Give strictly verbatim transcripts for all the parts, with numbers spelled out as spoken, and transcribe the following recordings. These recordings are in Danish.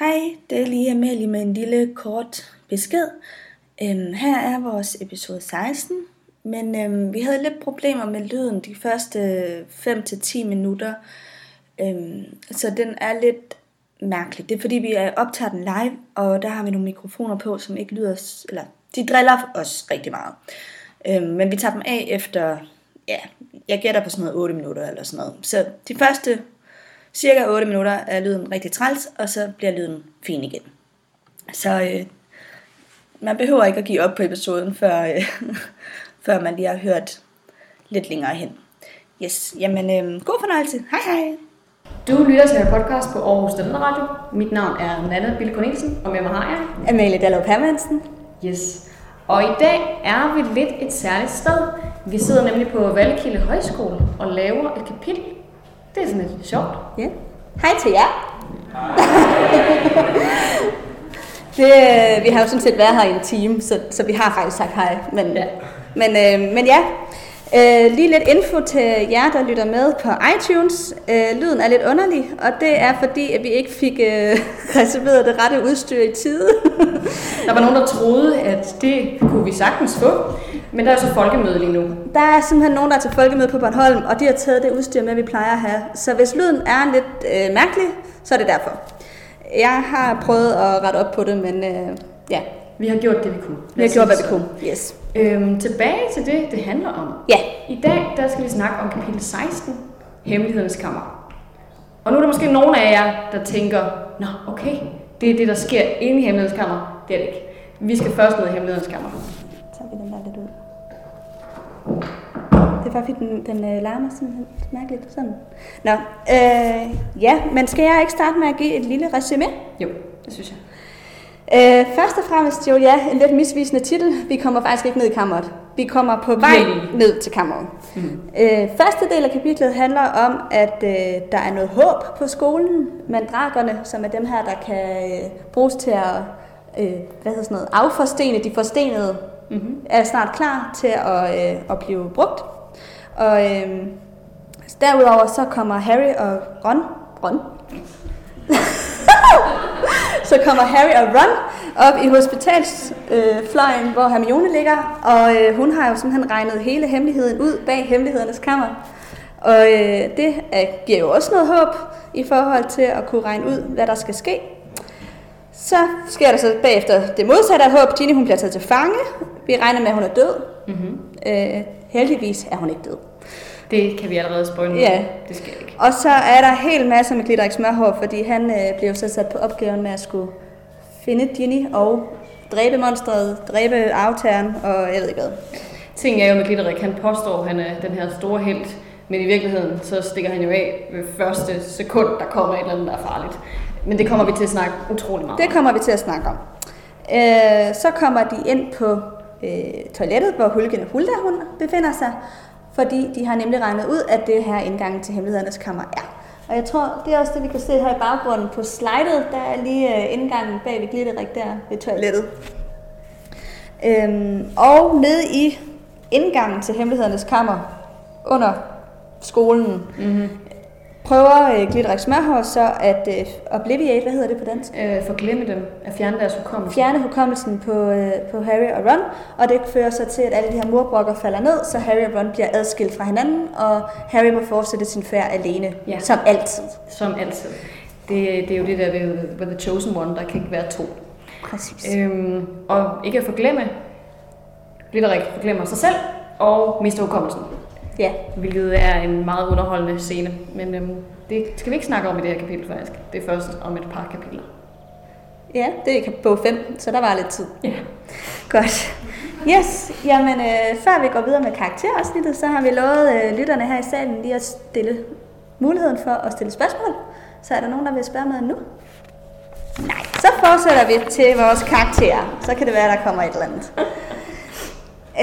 Hej, det er lige Amalie med en lille kort besked. Øhm, her er vores episode seksten, men øhm, vi havde lidt problemer med lyden de første fem til ti minutter, øhm, så den er lidt mærkelig. Det er fordi vi optager den live, og der har vi nogle mikrofoner på, som ikke lyder, eller de driller os rigtig meget. Øhm, men vi tager dem af efter, ja, jeg gætter på sådan noget otte minutter eller sådan noget. Så de første cirka otte minutter er lyden rigtig træls, og så bliver lyden fin igen. Så øh, man behøver ikke at give op på episoden, før, øh, før man lige har hørt lidt længere hen. Yes, jamen øh, god fornøjelse. Hej hej. Du lytter til Harry Pottcast på Aarhus Studenterradio. Mit navn er Nanna Bille Cornelsen, og med mig har jeg Amalie Dalhoff Hermansen. Yes. Og i dag er vi lidt et særligt sted. Vi sidder nemlig på Vallekilde Højskole og laver et kapitel. Det er sådan lidt sjovt. Ja. Hej til jer. det, vi har jo sådan set været her i en time, så, så vi har faktisk sagt hej. Men ja, men, øh, men ja. Øh, lige lidt info til jer, der lytter med på iTunes. Øh, lyden er lidt underlig, og det er fordi, at vi ikke fik øh, reserveret det rette udstyr i tide. Der var nogen, der troede, at det kunne vi sagtens få, men der er jo så folkemøde lige nu. Der er simpelthen nogen, der er til folkemøde på Bornholm, og de har taget det udstyr med, vi plejer at have. Så hvis lyden er lidt øh, mærkelig, så er det derfor. Jeg har prøvet at rette op på det, men øh, ja. Vi har gjort det, vi kunne. Vi har gjort, hvad vi kunne, yes. Øhm, tilbage til det, det handler om. Ja. I dag, der skal vi snakke om kapitel seksten, Hemmelighedernes Kammer. Og nu er der måske nogen af jer, der tænker, nå, okay, det er det, der sker inde i Hemmelighedernes Kammer. Det er det ikke. Vi skal først ned i Hemmelighedernes Kammer. Så tager vi den der lidt ud. Det var fordi, den, den øh, larmer simpelthen mærkeligt sådan. Nå, øh, ja, men skal jeg ikke starte med at give et lille resume? Jo, det synes jeg. Øh, først og fremmest, jo ja, en lidt misvisende titel. Vi kommer faktisk ikke ned i kammeret. Vi kommer på vej mm. ned til kammeret. Mm. Øh, første del af kapitlet handler om, at øh, der er noget håb på skolen. Mandrakerne, som er dem her, der kan øh, bruges til at øh, hvad hedder sådan noget, afforstene de forstenede, mm-hmm. er snart klar til at, øh, at blive brugt. Og øh, derudover så kommer Harry og Ron... Ron? Så kommer Harry og Ron op i hospitalsfløjen, øh, hvor Hermione ligger, og øh, hun har jo simpelthen regnet hele hemmeligheden ud bag Hemmelighedernes Kammer. Og øh, det øh, giver jo også noget håb i forhold til at kunne regne ud, hvad der skal ske. Så sker der så bagefter det modsatte af håb. Ginny, hun bliver taget til fange. Vi regner med, at hun er død. Mm-hmm. Øh, heldigvis er hun ikke død. Det kan vi allerede spøge nu. Ja. Det sker ikke. Og så er der helt masser med Glitterik Smørhår, fordi han øh, blev så sat på opgaven med at skulle finde Ginny og dræbe monstret, dræbe aftageren og jeg ved ikke hvad. Ting er jo med Glitterik, han påstår, at han er den her store helt, men i virkeligheden så stikker han jo af ved første sekund, der kommer et eller andet, der er farligt. Men det kommer vi til at snakke utrolig meget om. Det kommer vi til at snakke om. Øh, så kommer de ind på øh, toilettet, hvor Hulken og Hulda hun befinder sig, fordi de har nemlig regnet ud, at det her indgangen til Hemmelighedernes Kammer er. Og jeg tror, det er også det, vi kan se her i baggrunden på slidet. Der er lige indgangen bag ved Glitterik der ved toilettet. Øhm, og nede i indgangen til Hemmelighedernes Kammer under skolen, mm-hmm. prøver øh, Glitterik Smørhår så at øh, obliviate, hvad hedder det på dansk? Øh, forglemme dem, at fjerne deres hukommelse. Fjerne hukommelsen på, øh, på Harry og Ron, og det fører så til, at alle de her murbrokker falder ned, så Harry og Ron bliver adskilt fra hinanden, og Harry må fortsætte sin færd alene, ja. Som altid. Som altid. Det, det er jo det der ved, ved The Chosen One, der kan ikke være to. Præcis. Øhm, og ikke at forglemme, Glitterik forglemmer sig selv, og mister hukommelsen. Ja. Hvilket er en meget underholdende scene, men øhm, det skal vi ikke snakke om i det her kapitel faktisk. Det er først om et par kapitler. Ja, det er bog fem, så der var lidt tid. Ja. Godt. Yes, jamen øh, før vi går videre med karakterafsnittet, så har vi lovet øh, lytterne her i salen lige at stille muligheden for at stille spørgsmål. Så er der nogen, der vil spørge med nu? Nej, så fortsætter vi til vores karakterer. Så kan det være, der kommer et eller andet.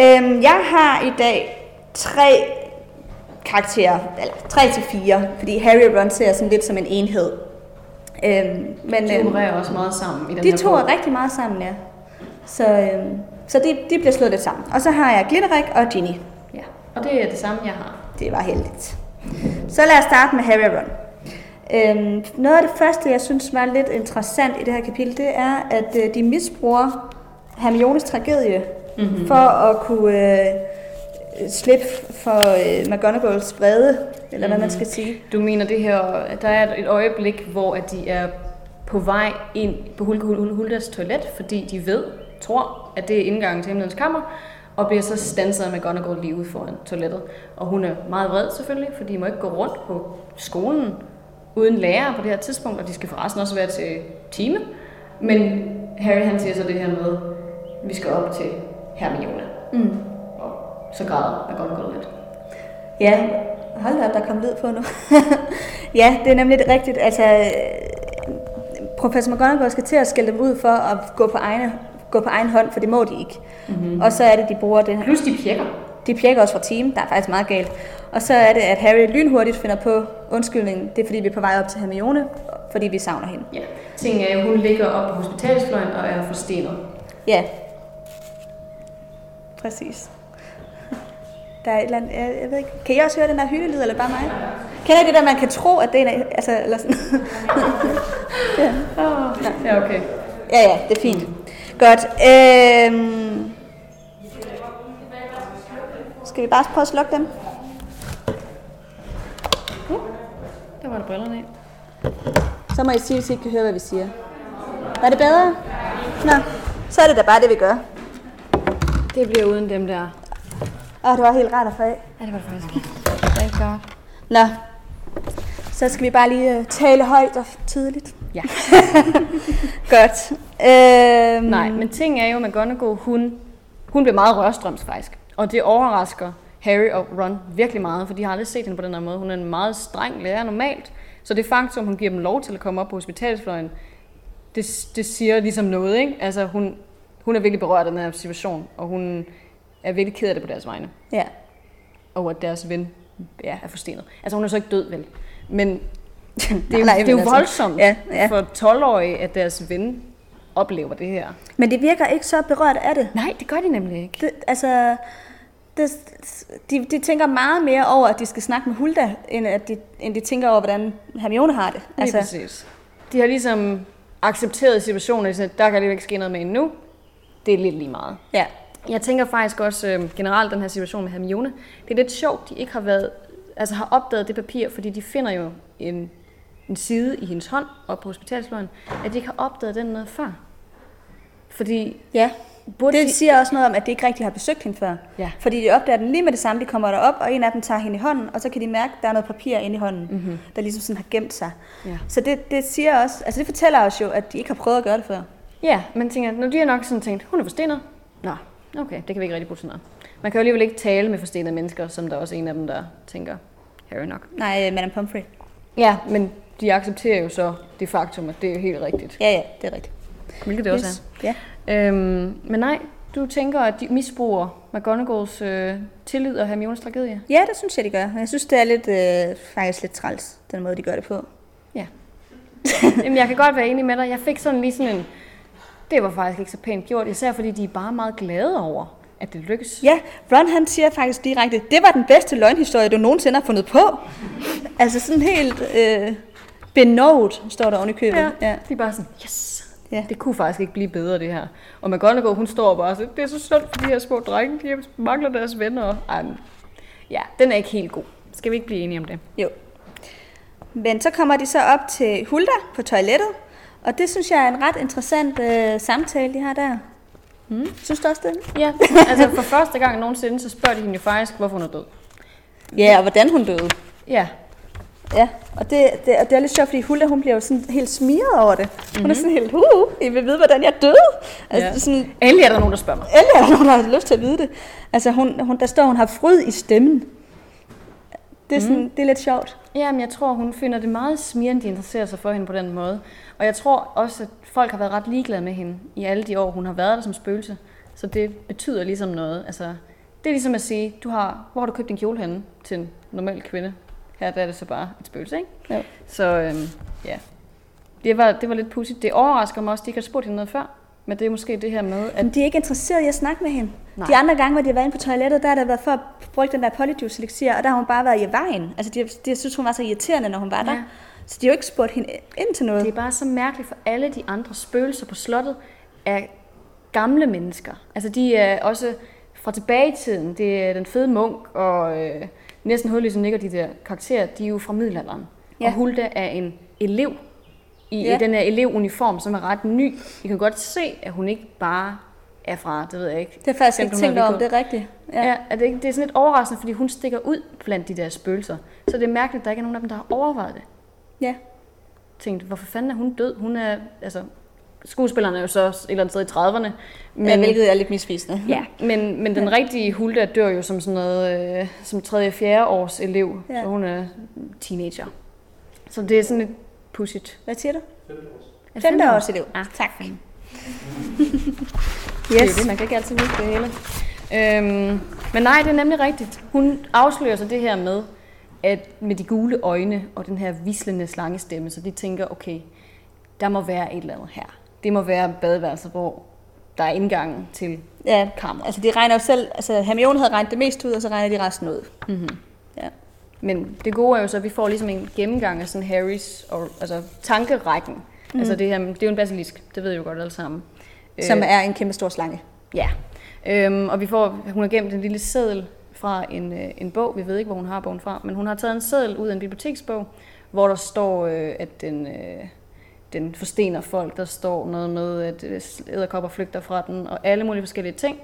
øhm, jeg har i dag tre karakterer, eller tre til fire, fordi Harry og Ron ser sådan lidt som en enhed. Øhm, men, de opererer øhm, også meget sammen i den de her De to bog. Er rigtig meget sammen, ja. Så, øhm, så de, de bliver slået lidt sammen. Og så har jeg Glitterik og Ginny. Ja, og det er det samme, jeg har. Det var heldigt. Så lad os starte med Harry og Ron. Øhm, noget af det første, jeg synes var lidt interessant i det her kapitel, det er, at øh, de misbruger Hermiones tragedie mm-hmm. for at kunne øh, slippe for øh, McGonagalls vrede, eller mm-hmm. hvad man skal sige. Du mener det her, at der er et øjeblik, hvor at de er på vej ind på Huldas toilet, fordi de ved, tror, at det er indgangen til Hemmelighedernes Kammer, og bliver så stanset af McGonagall lige ude foran toilettet. Og hun er meget vred selvfølgelig, fordi de må ikke gå rundt på skolen uden lærer på det her tidspunkt, og de skal forresten også være til time. Men Harry han siger så det her med, vi skal op til Hermione. Mm. Og så græder McGonagall lidt. Ja, hold da op, der kom lyd på nu. Ja, det er nemlig det rigtigt. Altså, professor McGonagall skal til at skælde dem ud for at gå på egne gå på egen hånd, for det må de ikke. Mm-hmm. Og så er det, de bruger det her. Plus de pjekker. De pjekker også fra team, der er faktisk meget galt. Og så er det, at Harry lynhurtigt finder på undskyldningen. Det er, fordi vi er på vej op til Hermione, fordi vi savner hende. Ja. Ting er, at hun ligger oppe på hospitalsfløjen og er forstenet. Ja. Præcis. Der er et eller andet, jeg, jeg ved ikke. Kan I også høre den der hylelyd, eller bare mig? Kender I det der, man kan tro, at det er en af, altså, eller sådan. Ja. Oh, ja, okay. Ja, ja, det er fint. Godt. Øhm. Skal vi bare prøve at slukke dem? Uh, der var der brillerne af. Så må I sige, hvis I ikke kan høre, hvad vi siger. Var det bedre? Nå, så er det da bare det, vi gør. Det bliver uden dem der. Åh, oh, det var helt rart at få af. Ja, det var det faktisk. Det er ikke godt. Nå, så skal vi bare lige tale højt og tydeligt. Ja. Godt. Øhm. Nej, men ting er jo, at McGonagall, hun, hun blev meget rørstrøms faktisk. Og det overrasker Harry og Ron virkelig meget, for de har aldrig set hende på den her måde. Hun er en meget streng lærer normalt, så det faktum, hun giver dem lov til at komme op på hospitalsfløjen, det, det siger ligesom noget, ikke? Altså, hun, hun er virkelig berørt af den her situation, og hun er virkelig ked af det på deres vegne. Ja. Og at deres ven ja, er forstenet. Altså, hun er så ikke død, vel? Men det er jo, nej, det er jo voldsomt ja, ja. for tolv-årige, at deres ven oplever det her. Men det virker ikke så berørt af det. Nej, det gør de nemlig ikke. Det, altså, det, de, de tænker meget mere over, at de skal snakke med Hulda, end, at de, end de tænker over, hvordan Hermione har det. Altså, lige præcis. De har ligesom accepteret situationen, at der kan lige ikke ske noget med endnu. Det er lidt lige meget. Ja. Jeg tænker faktisk også øh, generelt den her situation med Hermione. Det er lidt sjovt, de ikke har været, altså har opdaget det papir, fordi de finder jo en, en side i hendes hånd op på hospitalsløjen, at de ikke har opdaget den noget før. Fordi ja, det siger også noget om, at de ikke rigtig har besøgt hende før. Ja. Fordi de opdager den lige med det samme, de kommer derop, og en af dem tager hende i hånden, og så kan de mærke, at der er noget papir inde i hånden, mm-hmm. der ligesom sådan har gemt sig. Ja. Så det, det siger også, altså det fortæller os jo, at de ikke har prøvet at gøre det før. Ja, men tænker, nu de har nok sådan tænkt, hun er forstenet. Nå, okay, det kan vi ikke rigtig bruge til noget. Man kan jo alligevel ikke tale med forstenede mennesker, som der også er en af dem, der tænker, Harry nok. Nej, Madame Pomfrey. Ja, men de accepterer jo så det faktum, at det er helt rigtigt. Ja, ja, det er rigtigt. Hvilket det yes. også er. Ja. Øhm, men nej, du tænker, at de misbruger McGonagalls øh, tillid og Hermiones tragedie? Ja, det synes jeg, de gør. Jeg synes, det er lidt, øh, faktisk lidt træls, den måde, de gør det på. Ja. Jamen, jeg kan godt være enig med dig. Jeg fik sådan lige sådan en, det var faktisk ikke så pænt gjort, især fordi de er bare meget glade over, at det lykkes. Ja, Ron han siger faktisk direkte, det var den bedste løgnhistorie, du nogensinde har fundet på. Altså sådan helt øh, benovet, står der oven i købet. Ja, ja. De er bare sådan, yes. Ja. Det kunne faktisk ikke blive bedre, det her. Og McGonagall, hun står bare og siger, det er så synd for de her små drenge, de mangler deres venner. Ej, ja, den er ikke helt god. Skal vi ikke blive enige om det? Jo. Men så kommer de så op til Hulda på toilettet, og det synes jeg er en ret interessant øh, samtale, de har der. Mm. Synes du også det? Ja, altså for første gang nogensinde, så spørger de hende jo faktisk, hvorfor hun er død. Ja, og hvordan hun døde. Ja. Ja, og det, det, og det er lidt sjovt, fordi Hulda, hun bliver jo sådan helt smiret over det. Hun mm-hmm. er sådan helt, uh, I vil vide, hvordan jeg døde. Altså, ja. Sådan, endelig er der nogen, der spørger mig. Endelig er der nogen, der har lyst til at vide det. Altså, hun, hun, der står, hun har fryd i stemmen. Det er, sådan, mm. det er lidt sjovt. Jamen, jeg tror, hun finder det meget smirende, de interesserer sig for hende på den måde. Og jeg tror også, at folk har været ret ligeglade med hende i alle de år, hun har været der som spøgelse. Så det betyder ligesom noget. Altså, det er ligesom at sige, du har, hvor har du købt din kjole henne til en normal kvinde? Her der er det så bare et spøgelse, ikke? Jo. Så øhm, ja, det var, det var lidt pudsigt. Det overrasker mig også, at de ikke har spurgt hende noget før. Men det er måske det her med, at... Men de er ikke interesseret i at snakke med hende. Nej. De andre gange, hvor de har været inde på toilettet, der har der været for at bruge den der polyjuice-elixir, og der har hun bare været i vejen. Altså, de, de synes, hun var så irriterende, når hun var der. Ja. Så de har jo ikke spurgt hende ind til noget. Det er bare så mærkeligt, for alle de andre spøgelser på slottet er gamle mennesker. Altså de er også fra tilbage i tiden. Det er den fede munk og øh, næsten hovedløs, som nikker de der karakterer. De er jo fra middelalderen. Ja. Og Hulda er en elev i, ja. i den her elevuniform, som er ret ny. I kan godt se, at hun ikke bare er fra, det ved jeg ikke. Det er faktisk ikke tænkt om, det er rigtigt. Ja. Ja, er det, ikke, det er sådan lidt overraskende, fordi hun stikker ud blandt de der spøgelser. Så det er mærkeligt, at der ikke er nogen af dem, der har overvejet det. Ja. Tænkte, hvorfor fanden er hun død? Hun er, altså, skuespillerne er jo så et eller andet sted i trediverne. Men, ja, hvilket er lidt misvisende. Ja, men, men den ja. rigtige Hulda dør jo som sådan noget, øh, som tredje og fjerde års elev, ja. Så hun er teenager. Så det er sådan lidt pudsigt. Hvad siger du? femte års. års elev. Ah, tak. Yes. Det er det, man kan ikke altid huske det hele. Øhm, men nej, det er nemlig rigtigt. Hun afslører sig det her med, at med de gule øjne og den her vislende slangestemme, så de tænker, okay, der må være et eller andet her. Det må være badeværelset, hvor der er indgangen til ja, kammeret. Altså de regner jo selv, altså Hermione havde regnet det mest ud, og så regner de resten ud. Mm-hmm. Ja. Men det gode er jo så, at vi får ligesom en gennemgang af sådan Harrys og, altså, tankerækken. Mm-hmm. Altså det her, det er jo en basilisk, det ved I jo godt alle sammen. Som er en kæmpe stor slange. Ja, øhm, og vi får, hun har gemt en lille seddel fra en, øh, en bog. Vi ved ikke, hvor hun har bogen fra, men hun har taget en seddel ud af en biblioteksbog, hvor der står, øh, at den, øh, den forstener folk. Der står noget med, at edderkopper flygter fra den, og alle mulige forskellige ting.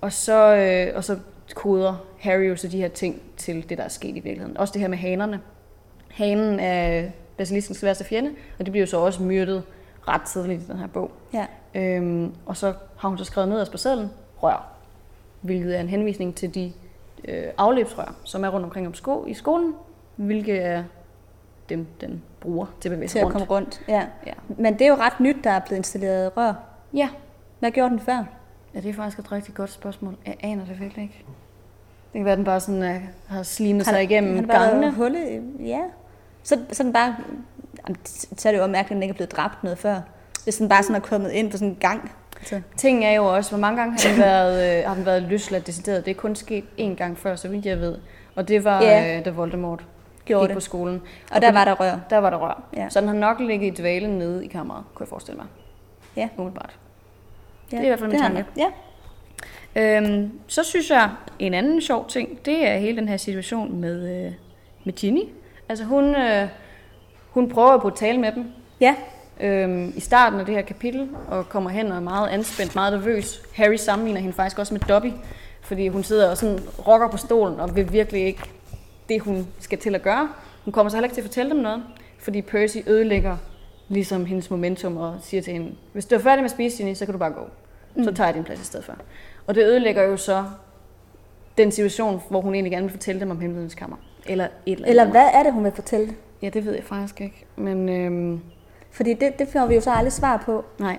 Og så, øh, og så koder Harry jo så de her ting til det, der er sket i virkeligheden. Også det her med hanerne. Hanen er basiliskens værste fjende, og det bliver jo så også myrdet ret tidligt i den her bog. Ja. Øhm, og så har hun så skrevet nederst på sedlen, rør, hvilket er en henvisning til de øh, afløbsrør, som er rundt omkring om sko i skolen, hvilket er dem, den bruger til, bevæge til rundt. At komme rundt. Ja. Ja. Men det er jo ret nyt, der er blevet installeret rør. Ja. Hvad gjorde den før? Ja, det er faktisk et rigtig godt spørgsmål. Jeg aner det virkelig ikke. Det kan være, den bare sådan, uh, har slimet sig igennem gangene. Har den bare hullet? Ja. Så, så den bare... Jamen, så er det jo mærkeligt, at den ikke er blevet dræbt noget før. Hvis den bare sådan er kommet ind på sådan en gang. Så. Ting er jo også, hvor mange gange har den været, øh, har den været løsladt decideret. Det er kun sket én gang før, så vidt jeg ved. Og det var, yeah. øh, da Voldemort gjorde gik det. På skolen. Og, og der, den, var der, der var der rør. Der var der rør. Ja. Så den har nok ligget i dvale nede i kammeret, kunne jeg forestille mig. Ja. Umiddelbart. Ja. Det er i hvert fald min tanke. Ja. Øhm, så synes jeg, en anden sjov ting, det er hele den her situation med, øh, med Ginny. Altså hun... Øh, Hun prøver at bruge tale med dem ja. øhm, i starten af det her kapitel, og kommer hen og er meget anspændt, meget nervøs. Harry sammenligner hende faktisk også med Dobby, fordi hun sidder og sådan rokker på stolen og vil virkelig ikke det, hun skal til at gøre. Hun kommer så heller ikke til at fortælle dem noget, fordi Percy ødelægger ligesom hendes momentum og siger til hende, hvis du er færdig med at spise, Ginny, så kan du bare gå. Mm. Så tager jeg din plads i stedet for. Og det ødelægger jo så den situation, hvor hun egentlig gerne vil fortælle dem om Hemmelighedernes Kammer. Eller, et eller, andet. Eller hvad er det, hun vil fortælle? Ja, det ved jeg faktisk ikke, men... Øhm... Fordi det, det får vi jo så aldrig svar på. Nej.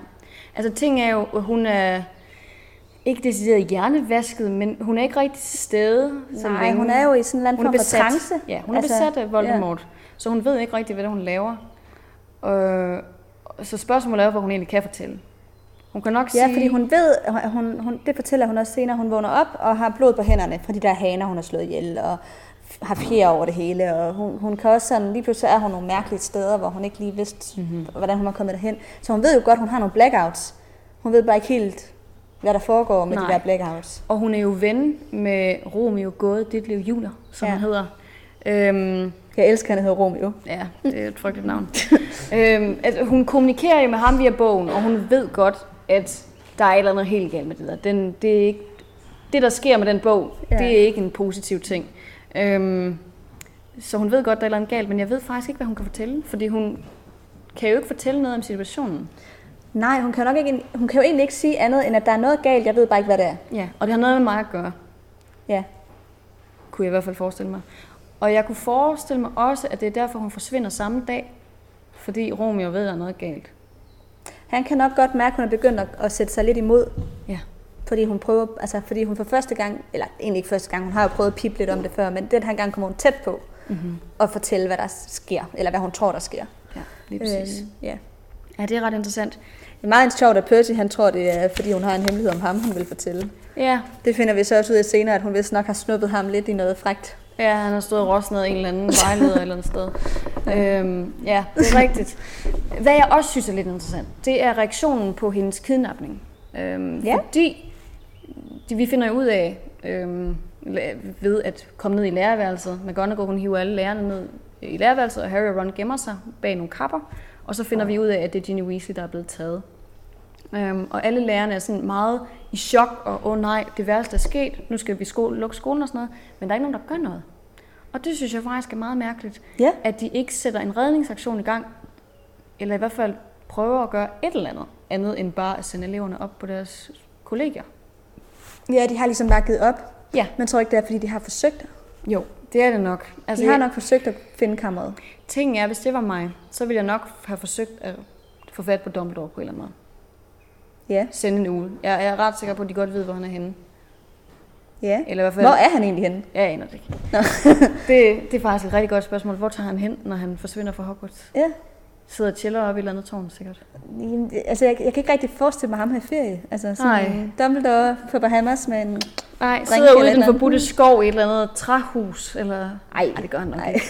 Altså, ting er jo, at hun er ikke decideret hjernevasket, men hun er ikke rigtig til stede. Nej, længe. Hun er jo i sådan en eller anden form for trance. Ja, hun er altså, besat af Voldemort, ja. Så hun ved ikke rigtig, hvad det hun laver. Øh, så spørgsmålet er, hvad hun egentlig kan fortælle. Hun kan nok ja, sige... fordi hun ved, at hun, hun, det fortæller hun også senere, hun vågner op og har blod på hænderne fra de der haner, hun har slået ihjel, og... har fjer over det hele, og hun, hun kan også sådan, lige pludselig er hun nogle mærkelige steder, hvor hun ikke lige vidste, mm-hmm. hvordan hun var kommet derhen. Så hun ved jo godt, hun har nogle blackouts. Hun ved bare ikke helt, hvad der foregår med Nej. De der blackouts. Og hun er jo ven med Romeo Gåde, Ditlev Junior, som ja. Han hedder. Øhm, Jeg elsker, han hedder Romeo. Ja, det er et frygteligt navn. øhm, altså, hun kommunikerer jo med ham via bogen, og hun ved godt, at der er et eller andet helt galt med det der. Den, det, er ikke, det, der sker med den bog, ja. Det er ikke en positiv ting. Øhm, så hun ved godt, der er et eller andet galt, men jeg ved faktisk ikke, hvad hun kan fortælle, fordi hun kan jo ikke fortælle noget om situationen. Nej, hun kan jo, nok ikke, hun kan jo egentlig ikke sige andet, end at der er noget galt, jeg ved bare ikke, hvad det er. Ja, og det har noget med mig at gøre. Ja. Kunne jeg i hvert fald forestille mig. Og jeg kunne forestille mig også, at det er derfor, hun forsvinder samme dag, fordi Romeo ved, der er noget galt. Han kan nok godt mærke, at hun er begyndt at, at sætte sig lidt imod. Ja. Fordi hun prøver, altså fordi hun for første gang, eller egentlig ikke første gang, hun har jo prøvet at pipe lidt om det før, men den her gang kommer hun tæt på mm-hmm. og fortælle, hvad der sker, eller hvad hun tror, der sker. Ja, lige præcis. Øh, ja. Ja, det er ret interessant. Det er meget sjovt, at Percy, han tror, det er, fordi hun har en hemmelighed om ham, hun vil fortælle. Ja. Det finder vi så også ud af senere, at hun vist nok har snuppet ham lidt i noget frækt. Ja, han har stået og rosnet en eller anden vejleder et eller andet sted. øhm, ja, det er rigtigt. Hvad jeg også synes er lidt interessant, det er reaktionen på hendes kidnapning. Øhm, ja. Fordi de, vi finder jo ud af, øhm, ved at komme ned i lærerværelset. McGonagall, hun hiver alle lærerne ned i lærerværelset, og Harry og Ron gemmer sig bag nogle kapper. Og så finder oh. vi ud af, at det er Ginny Weasley, der er blevet taget. Øhm, og alle lærerne er sådan meget i chok, og åh oh, nej, det værste er sket, nu skal vi skole, lukke skolen og sådan noget. Men der er ikke nogen, der gør noget. Og det synes jeg faktisk er meget mærkeligt, yeah. at de ikke sætter en redningsaktion i gang, eller i hvert fald prøver at gøre et eller andet, andet end bare at sende eleverne op på deres kollegier. Ja, de har ligesom bare givet op. Ja. Man tror ikke, det er, fordi de har forsøgt. Jo, det er det nok. Altså, de har nok forsøgt at finde kammeret. Tingen er, hvis det var mig, så ville jeg nok have forsøgt at få fat på Dumbledore på en eller anden måde. Ja. Sende en ugle. Jeg er ret sikker på, at de godt ved, hvor han er henne. Ja. Eller i hvert fald... Hvor er han egentlig henne? Jeg aner det ikke. det, det er faktisk et rigtig godt spørgsmål. Hvor tager han hen, når han forsvinder fra Hogwarts? Ja. Sidder og chiller op i et eller andet tårn, sikkert. Jamen, altså, jeg, jeg kan ikke rigtig forestille mig ham her ferie. Altså, sådan en Dumbledore på Bahamas med en... Nej, sidder ude i den forbudte skov i et eller andet træhus, eller... Nej, det gør han nok ikke.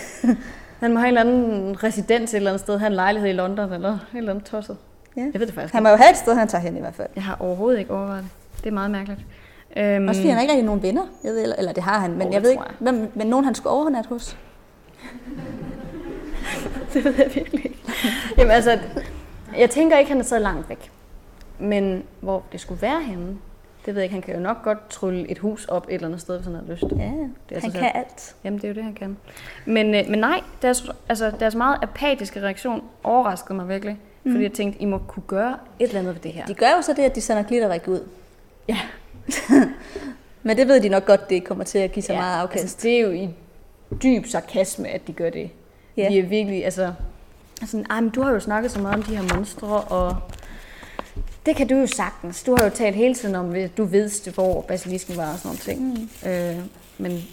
Han må have en eller anden residens et eller andet sted, have en lejlighed i London, eller et eller andet tosset. Ja. Jeg ved det faktisk. Han må jo have et sted, han tager hen i hvert fald. Jeg har overhovedet ikke overvejet det. Det er meget mærkeligt. Øhm... Også fordi han ikke rigtig nogen venner. Jeg ved, eller, eller det har han, men oh, jeg ved ikke, hvem, men nogen han skulle overnatte hos. Det ved jeg virkelig ikke. Jamen altså, jeg tænker ikke, han er så langt væk. Men hvor det skulle være henne, det ved jeg ikke. Han kan jo nok godt trylle et hus op et eller andet sted, hvis han har lyst. Ja, det han kan selv. Alt. Jamen, det er jo det, han kan. Men, øh, men nej, deres, altså, deres meget apatiske reaktion overraskede mig virkelig. Mm. Fordi jeg tænkte, I må kunne gøre et eller andet ved det her. De gør jo så det, at de sender glitterik ud. Ja. Men det ved de nok godt, det kommer til at give så ja, meget afkast. Altså, det er jo i dyb sarkasme, at de gør det. Yeah. De er virkelig, altså... altså Ej, men du har jo snakket så meget om de her monstre, og... Det kan du jo sagtens. Du har jo talt hele tiden om, at du vidste, hvor basilisken var og sådan nogle ting. Mm. Øh, men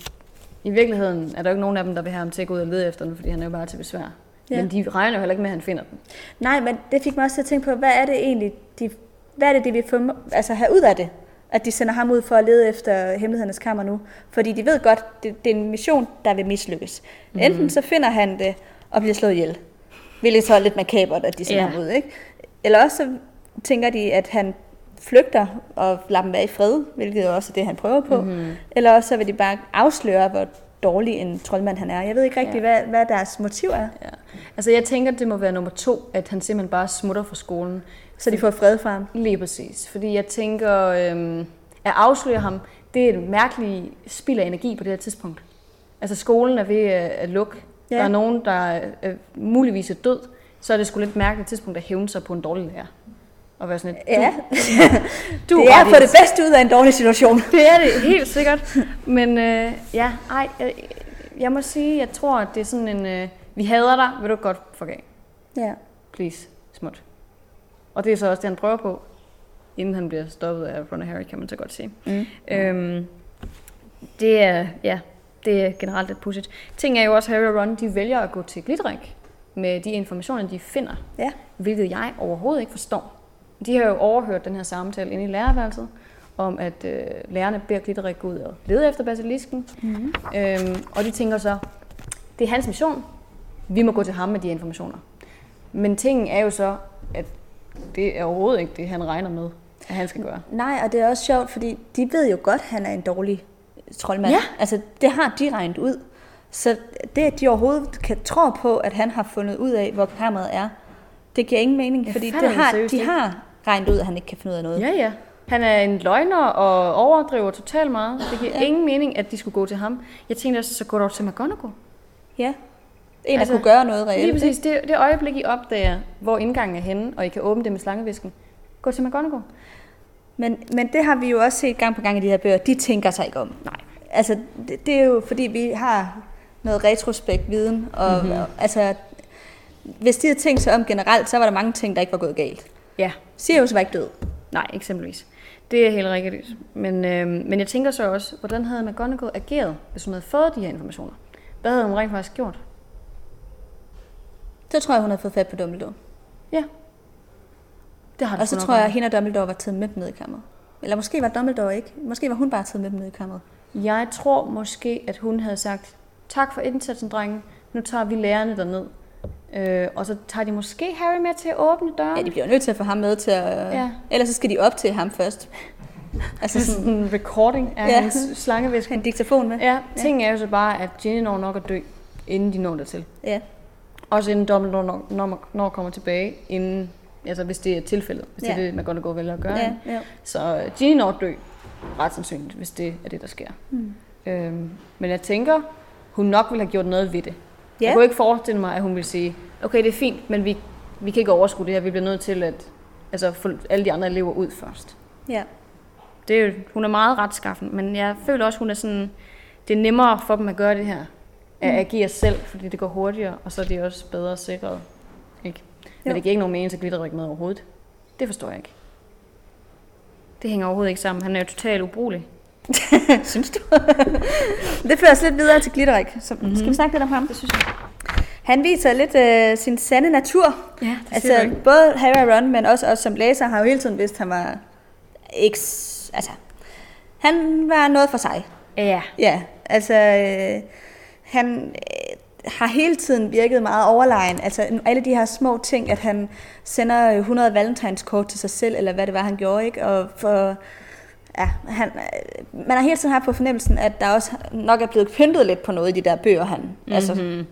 i virkeligheden er der jo ikke nogen af dem, der vil have ham til at gå ud og lede efter den, fordi han er jo bare til besvær. Ja. Men de regner jo heller ikke med, at han finder den. Nej, men det fik mig også til at tænke på, hvad er det egentlig, de, hvad er det, de vil få, altså, have ud af det? At de sender ham ud for at lede efter Hemmelighedernes Kammer nu. Fordi de ved godt, det, det er en mission, der vil mislykkes. Mm. Enten så finder han det og bliver slået ihjel. Hvilket så er lidt makabert, at de sender yeah. ham ud, ikke? Eller også så tænker de, at han flygter og lader dem være i fred, hvilket også er det, han prøver på. Mm-hmm. Eller også så vil de bare afsløre, hvor dårlig en troldmand han er. Jeg ved ikke rigtig, ja. hvad, hvad deres motiv er. Ja. Altså jeg tænker, det må være nummer to, at han simpelthen bare smutter fra skolen. Så de får fred fra ham? Lige præcis. Fordi jeg tænker, øhm, at afsløre ham, det er et mærkeligt spild af energi på det her tidspunkt. Altså skolen er ved at lukke. Ja. Der er nogen, der øh, muligvis er død. Så er det sgu lidt mærkeligt tidspunkt at hævne sig på en dårlig lærer. Og være sådan et, du, ja. du det er at få det bedste ud af en dårlig situation. Det er det, helt sikkert. Men øh, ja, ej, jeg, jeg må sige, jeg tror, at det er sådan en, øh, vi hader dig, vil du godt fuck af. Ja. Please, smut. Og det er så også det, han prøver på, inden han bliver stoppet af Ron og Harry, kan man så godt sige. Mm. Øhm, det er, ja, det er generelt lidt pudsigt. Ting er jo også, Harry og Ron, de vælger at gå til Glitterik med de informationer, de finder. Ja. Hvilket jeg overhovedet ikke forstår. De har jo overhørt den her samtale inde i lærerværelset, om at øh, lærerne beder Glitterik gå ud og lede efter basilisken. Mm-hmm. Øhm, og de tænker så, det er hans mission, vi må gå til ham med de informationer. Men tingen er jo så, at det er overhovedet ikke det, han regner med, at han skal gøre. Nej, og det er også sjovt, fordi de ved jo godt, at han er en dårlig troldmand. Ja. Altså, det har de regnet ud. Så det, at de overhovedet kan tro på, at han har fundet ud af, hvor kammeret er, det giver ingen mening, jeg fordi det har, de har regnet ud, at han ikke kan finde ud af noget. Ja, ja. Han er en løgner og overdriver totalt meget. Det giver ja. ingen mening, at de skulle gå til ham. Jeg tænkte også, så går du til McGonagall. Ja, en altså, der kunne gøre noget reelt. Lige præcis. Det, det øjeblik, I opdager, hvor indgangen er henne, og I kan åbne det med slangevisken, gå til McGonagall. Men, men det har vi jo også set gang på gang i de her bøger. De tænker sig ikke om. Nej. Altså, det, det er jo fordi, vi har noget retrospekt viden, og mm-hmm. altså... Hvis de havde tænkt sig om generelt, så var der mange ting, der ikke var gået galt. Ja. Sirius var ikke død. Nej, eksempelvis. Det er helt rigtigt. Men, øh, men jeg tænker så også, hvordan havde McGonagall ageret, hvis hun havde fået de her informationer? Hvad havde hun rent faktisk gjort? Så tror jeg, hun havde fået fat på Dumbledore. Ja. Det har og så tror jeg, at hende og Dumbledore var taget med dem ned i kammeret. Eller måske var Dumbledore ikke. Måske var hun bare taget med dem ned i kammeret. Jeg tror måske, at hun havde sagt, tak for indsatsen, drenge. Nu tager vi lærerne derned. Øh, og så tager de måske Harry med til at åbne døren. Ja, de bliver nødt til at få ham med til at... Ja. Ellers så skal de op til ham først. Altså sådan en recording af ja. hans slangevæske. En diktafon med. Ja, ting ja. er jo så bare, at Ginny når nok at dø, inden de når dertil. Ja. Også inden Dumbledore når, når, når kommer tilbage, inden, altså hvis det er tilfældet, hvis ja. det er det, man godt og går vel at gøre. Ja, ja. Så Ginny når at dø, ret sandsynligt, hvis det er det, der sker. Mm. Øhm, men jeg tænker, hun nok ville have gjort noget ved det. Ja. Jeg kunne ikke forestille mig, at hun ville sige, okay, det er fint, men vi, vi kan ikke overskue det her, vi bliver nødt til at altså, få alle de andre elever ud først. Ja. Det er jo, hun er meget retskaffen, men jeg føler også, hun er sådan, det er nemmere for dem at gøre det her, at mm. agere selv, fordi det går hurtigere, og så er de også bedre sikret. Ikke? Men det giver ikke nogen mening til Glitterik med overhovedet. Det forstår jeg ikke. Det hænger overhovedet ikke sammen. Han er jo totalt ubrugelig. Synes du? Det fører os lidt videre til Glitterik. Så mm-hmm. skal vi snakke lidt om ham? Det synes jeg. Han viser lidt øh, sin sande natur. Ja, det siger altså, både Harry og Ron, men også os som læser, har jo hele tiden vidst, at han var ikke... Altså, han var noget for sig. Ja. Ja, altså... Øh, han... Øh, har hele tiden virket meget overlegen. Altså alle de her små ting, at han sender hundrede valentinskort til sig selv, eller hvad det var, han gjorde, ikke? Og for, ja, han, man har hele tiden haft på fornemmelsen, at der også nok er blevet pyntet lidt på noget i de der bøger, han mm-hmm. altså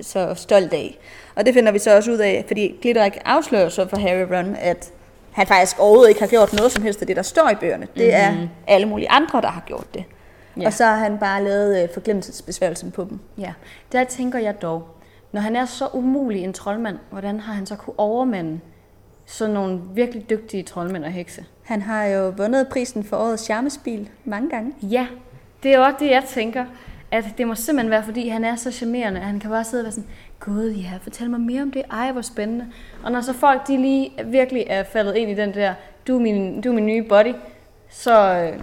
så stolt af. Og det finder vi så også ud af, fordi Glitterik afslører så for Harry Ron, at han faktisk overhovedet ikke har gjort noget som helst af det, der står i bøgerne. Det er mm-hmm. alle mulige andre, der har gjort det. Ja. Og så har han bare lavet øh, forglemmelsesbesværgelsen på dem. Ja, der tænker jeg dog, når han er så umulig en troldmand, hvordan har han så kunne overmande sådan nogle virkelig dygtige troldmænd og hekse? Han har jo vundet prisen for årets charmespil mange gange. Ja, det er også det, jeg tænker, at det må simpelthen være, fordi han er så charmerende, at han kan bare sidde og være sådan, gud ja, fortæl mig mere om det, ej hvor spændende. Og når så folk, de lige virkelig er faldet ind i den der, du er min, du er min nye buddy, så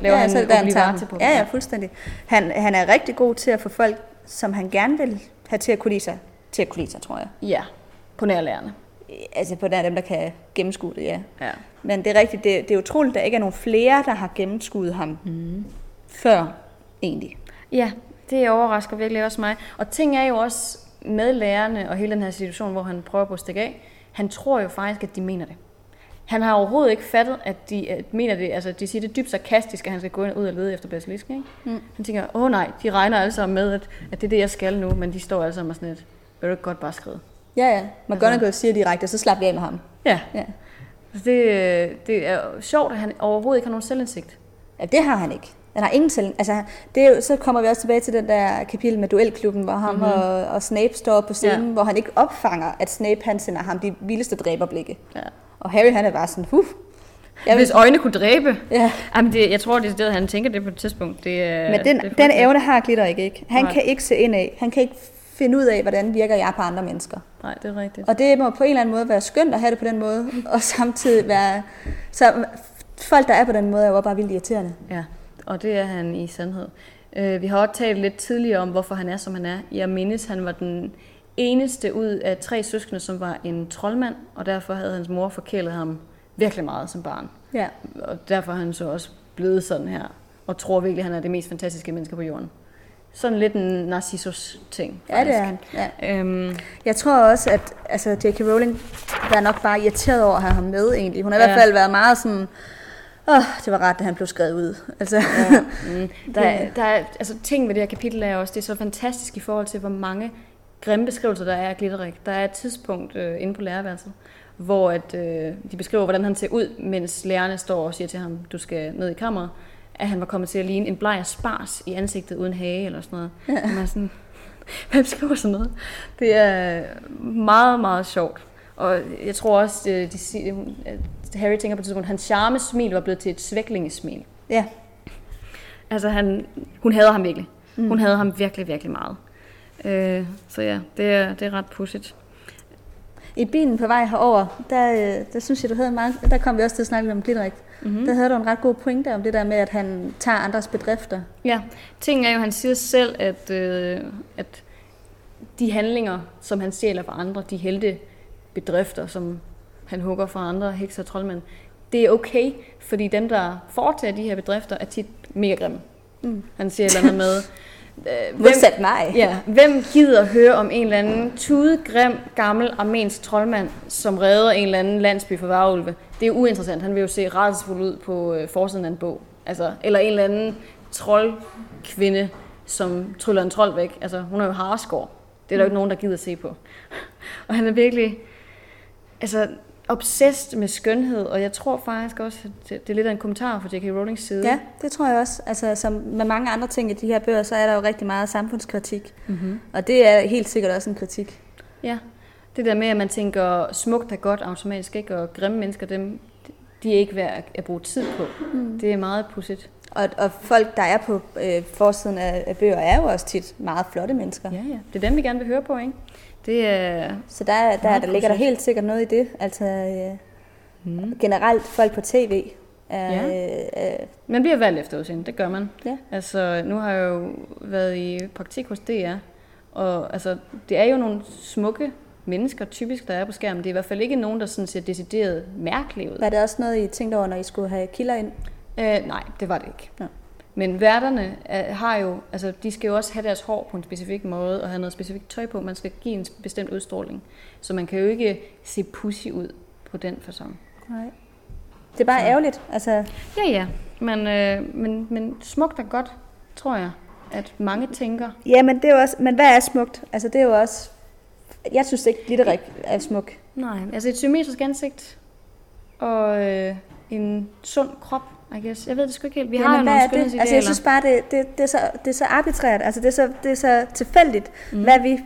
laver ja, han selv, en oblivator på. Ja, ja, fuldstændig. Han, han er rigtig god til at få folk, som han gerne vil have til at kunne lide sig, til at kunne lide sig, tror jeg. Ja, på nærlærerne. Altså på nær dem, der kan gennemskue det, ja. ja. Men det er rigtigt, det, det er utroligt, der ikke er nogen flere, der har gennemskuet ham mm. før, egentlig. Ja, det overrasker virkelig også mig. Og ting er jo også med lærerne og hele den her situation, hvor han prøver på at stikke af. Han tror jo faktisk, at de mener det. Han har overhovedet ikke fattet, at de at mener det, altså de siger det dybt sarkastisk, at han skal gå ind og ud og lede efter basilisken, ikke? Mm. Han tænker, åh nej, de regner altså med, at, at det er det, jeg skal nu, men de står altså med sådan et, vil du ikke godt bare skride? Ja, ja. McGonagall altså, siger direkte, så slap jeg af med ham. Ja. ja. Det, det er sjovt, at han overhovedet ikke har nogen selvindsigt. Ja, det har han ikke. Han har ingen selv. Altså, det er jo, så kommer vi også tilbage til den der kapitel med duelklubben, hvor ham mm-hmm. og, og Snape står på scenen, ja. Hvor han ikke opfanger, at Snape han sender ham de vildeste dræberblikke. Ja. Og Harry, han er bare sådan, huh. Jeg Hvis vil... øjne kunne dræbe. Ja. Jamen, det, jeg tror, det er det, han tænker det på et tidspunkt. Det, Men den, det den evne har Glitterik ikke. Han Nej. Kan ikke se ind af. Han kan ikke finde ud af, hvordan virker jeg på andre mennesker. Nej, det er rigtigt. Og det må på en eller anden måde være skønt at have det på den måde, og samtidig være... Så folk, der er på den måde, er jo bare vildt irriterende. Ja, og det er han i sandhed. Vi har også talt lidt tidligere om, hvorfor han er, som han er. Jeg mindes, han var den... eneste ud af tre søskende, som var en troldmand, og derfor havde hans mor forkælet ham virkelig meget som barn. Ja. Og derfor er han så også blevet sådan her, og tror virkelig, at han er det mest fantastiske menneske på jorden. Sådan lidt en Narcissus-ting. Ja, det er han. Ja. Øhm. Jeg tror også, at altså, J K. Rowling var nok bare irriteret over at have ham med, egentlig. Hun har ja. i hvert fald været meget sådan... Oh, det var ret, da han blev skrevet ud. Altså. Ja. Mm. Der er, der er, altså, ting med det her kapitel er også, det er så fantastisk i forhold til, hvor mange... grimme beskrivelser, der er af Glitterik. Der er et tidspunkt øh, inde på lærerværelset, hvor at, øh, de beskriver, hvordan han ser ud, mens lærerne står og siger til ham, du skal ned i kammeret, at han var kommet til at ligne en bleg og spars i ansigtet uden hage eller sådan noget. Ja. Og man er sådan, hvem skriver sådan noget? Det er meget, meget sjovt. Og jeg tror også, de, de, at Harry tænker på et tidspunkt, at hans charmesmil var blevet til et svæklingesmil. Ja. Altså, han, hun hader ham virkelig. Mm. Hun hader ham virkelig, virkelig meget. Øh, så ja, det er, det er ret pudsigt. I bilen på vej herover, der, der synes jeg, du havde meget, der kom vi også til at snakke om Glitterik. Mm-hmm. Der havde du en ret god pointe om det der med, at han tager andres bedrifter. Ja, ting er jo, han siger selv, at, øh, at de handlinger, som han stjæler fra andre, de helte bedrifter, som han hugger fra andre hekser og troldmænd, det er okay, fordi dem, der foretager de her bedrifter, er tit mega grimme. Mm. Han siger et eller andet med... Øh, modsat hvem, mig. Ja, hvem gider høre om en eller anden tudegrim, gammel armensk troldmand, som redder en eller anden landsby for varulve? Det er uinteressant. Han vil jo se rædselsfuld ud på øh, forsiden af en bog. Altså, eller en eller anden troldkvinde, som tryller en trold væk. Altså, hun er jo Harskår. Det er der jo ikke nogen, der gider at se på. Og han er virkelig altså, obsessed med skønhed, og jeg tror faktisk også, at det er lidt af en kommentar fra J K. Rowlings side. Ja, det tror jeg også. Altså, som med mange andre ting i de her bøger, så er der jo rigtig meget samfundskritik. Mm-hmm. Og det er helt sikkert også en kritik. Ja, det der med, at man tænker smukt er godt automatisk, ikke? Og grimme mennesker, dem, de er ikke værd at bruge tid på. Mm. Det er meget pudsigt. Og, og folk, der er på øh, forsiden af, af bøger, er jo også tit meget flotte mennesker. Ja, ja. Det er dem, vi gerne vil høre på, ikke? Det er Så der, der, der ligger der helt sikkert noget i det. Altså øh, mm. generelt folk på tv. Er, ja. øh, man bliver valgt efter udseende, det gør man. Ja. Altså, nu har jeg jo været i praktik hos D R, og altså, det er jo nogle smukke mennesker, typisk, der er på skærmen. Det er i hvert fald ikke nogen, der sådan ser decideret mærkeligt ud. Var det også noget, I tænkte over, når I skulle have kilder ind? Øh, nej, det var det ikke. Ja. Men værterne har jo, altså de skal jo også have deres hår på en specifik måde og have noget specifikt tøj på. Man skal give en bestemt udstråling, så man kan jo ikke se pussy ud på den facon. Nej. Det er bare ærgerligt, altså. Ja, ja. Men, øh, men, men smukt er godt, tror jeg, at mange tænker. Ja, men det er jo også. Men hvad er smukt? Altså det er jo også. Jeg synes ikke glitterik er smuk. Nej, altså et symmetrisk ansigt og øh, en sund krop. I guess. Jeg ved det sgu ikke helt. Vi ja, har jo nogle skønhedsidealer. Altså, jeg synes bare, det, det, det, er, så, det er så arbitrært. Altså, det er så, det er så tilfældigt, mm. hvad vi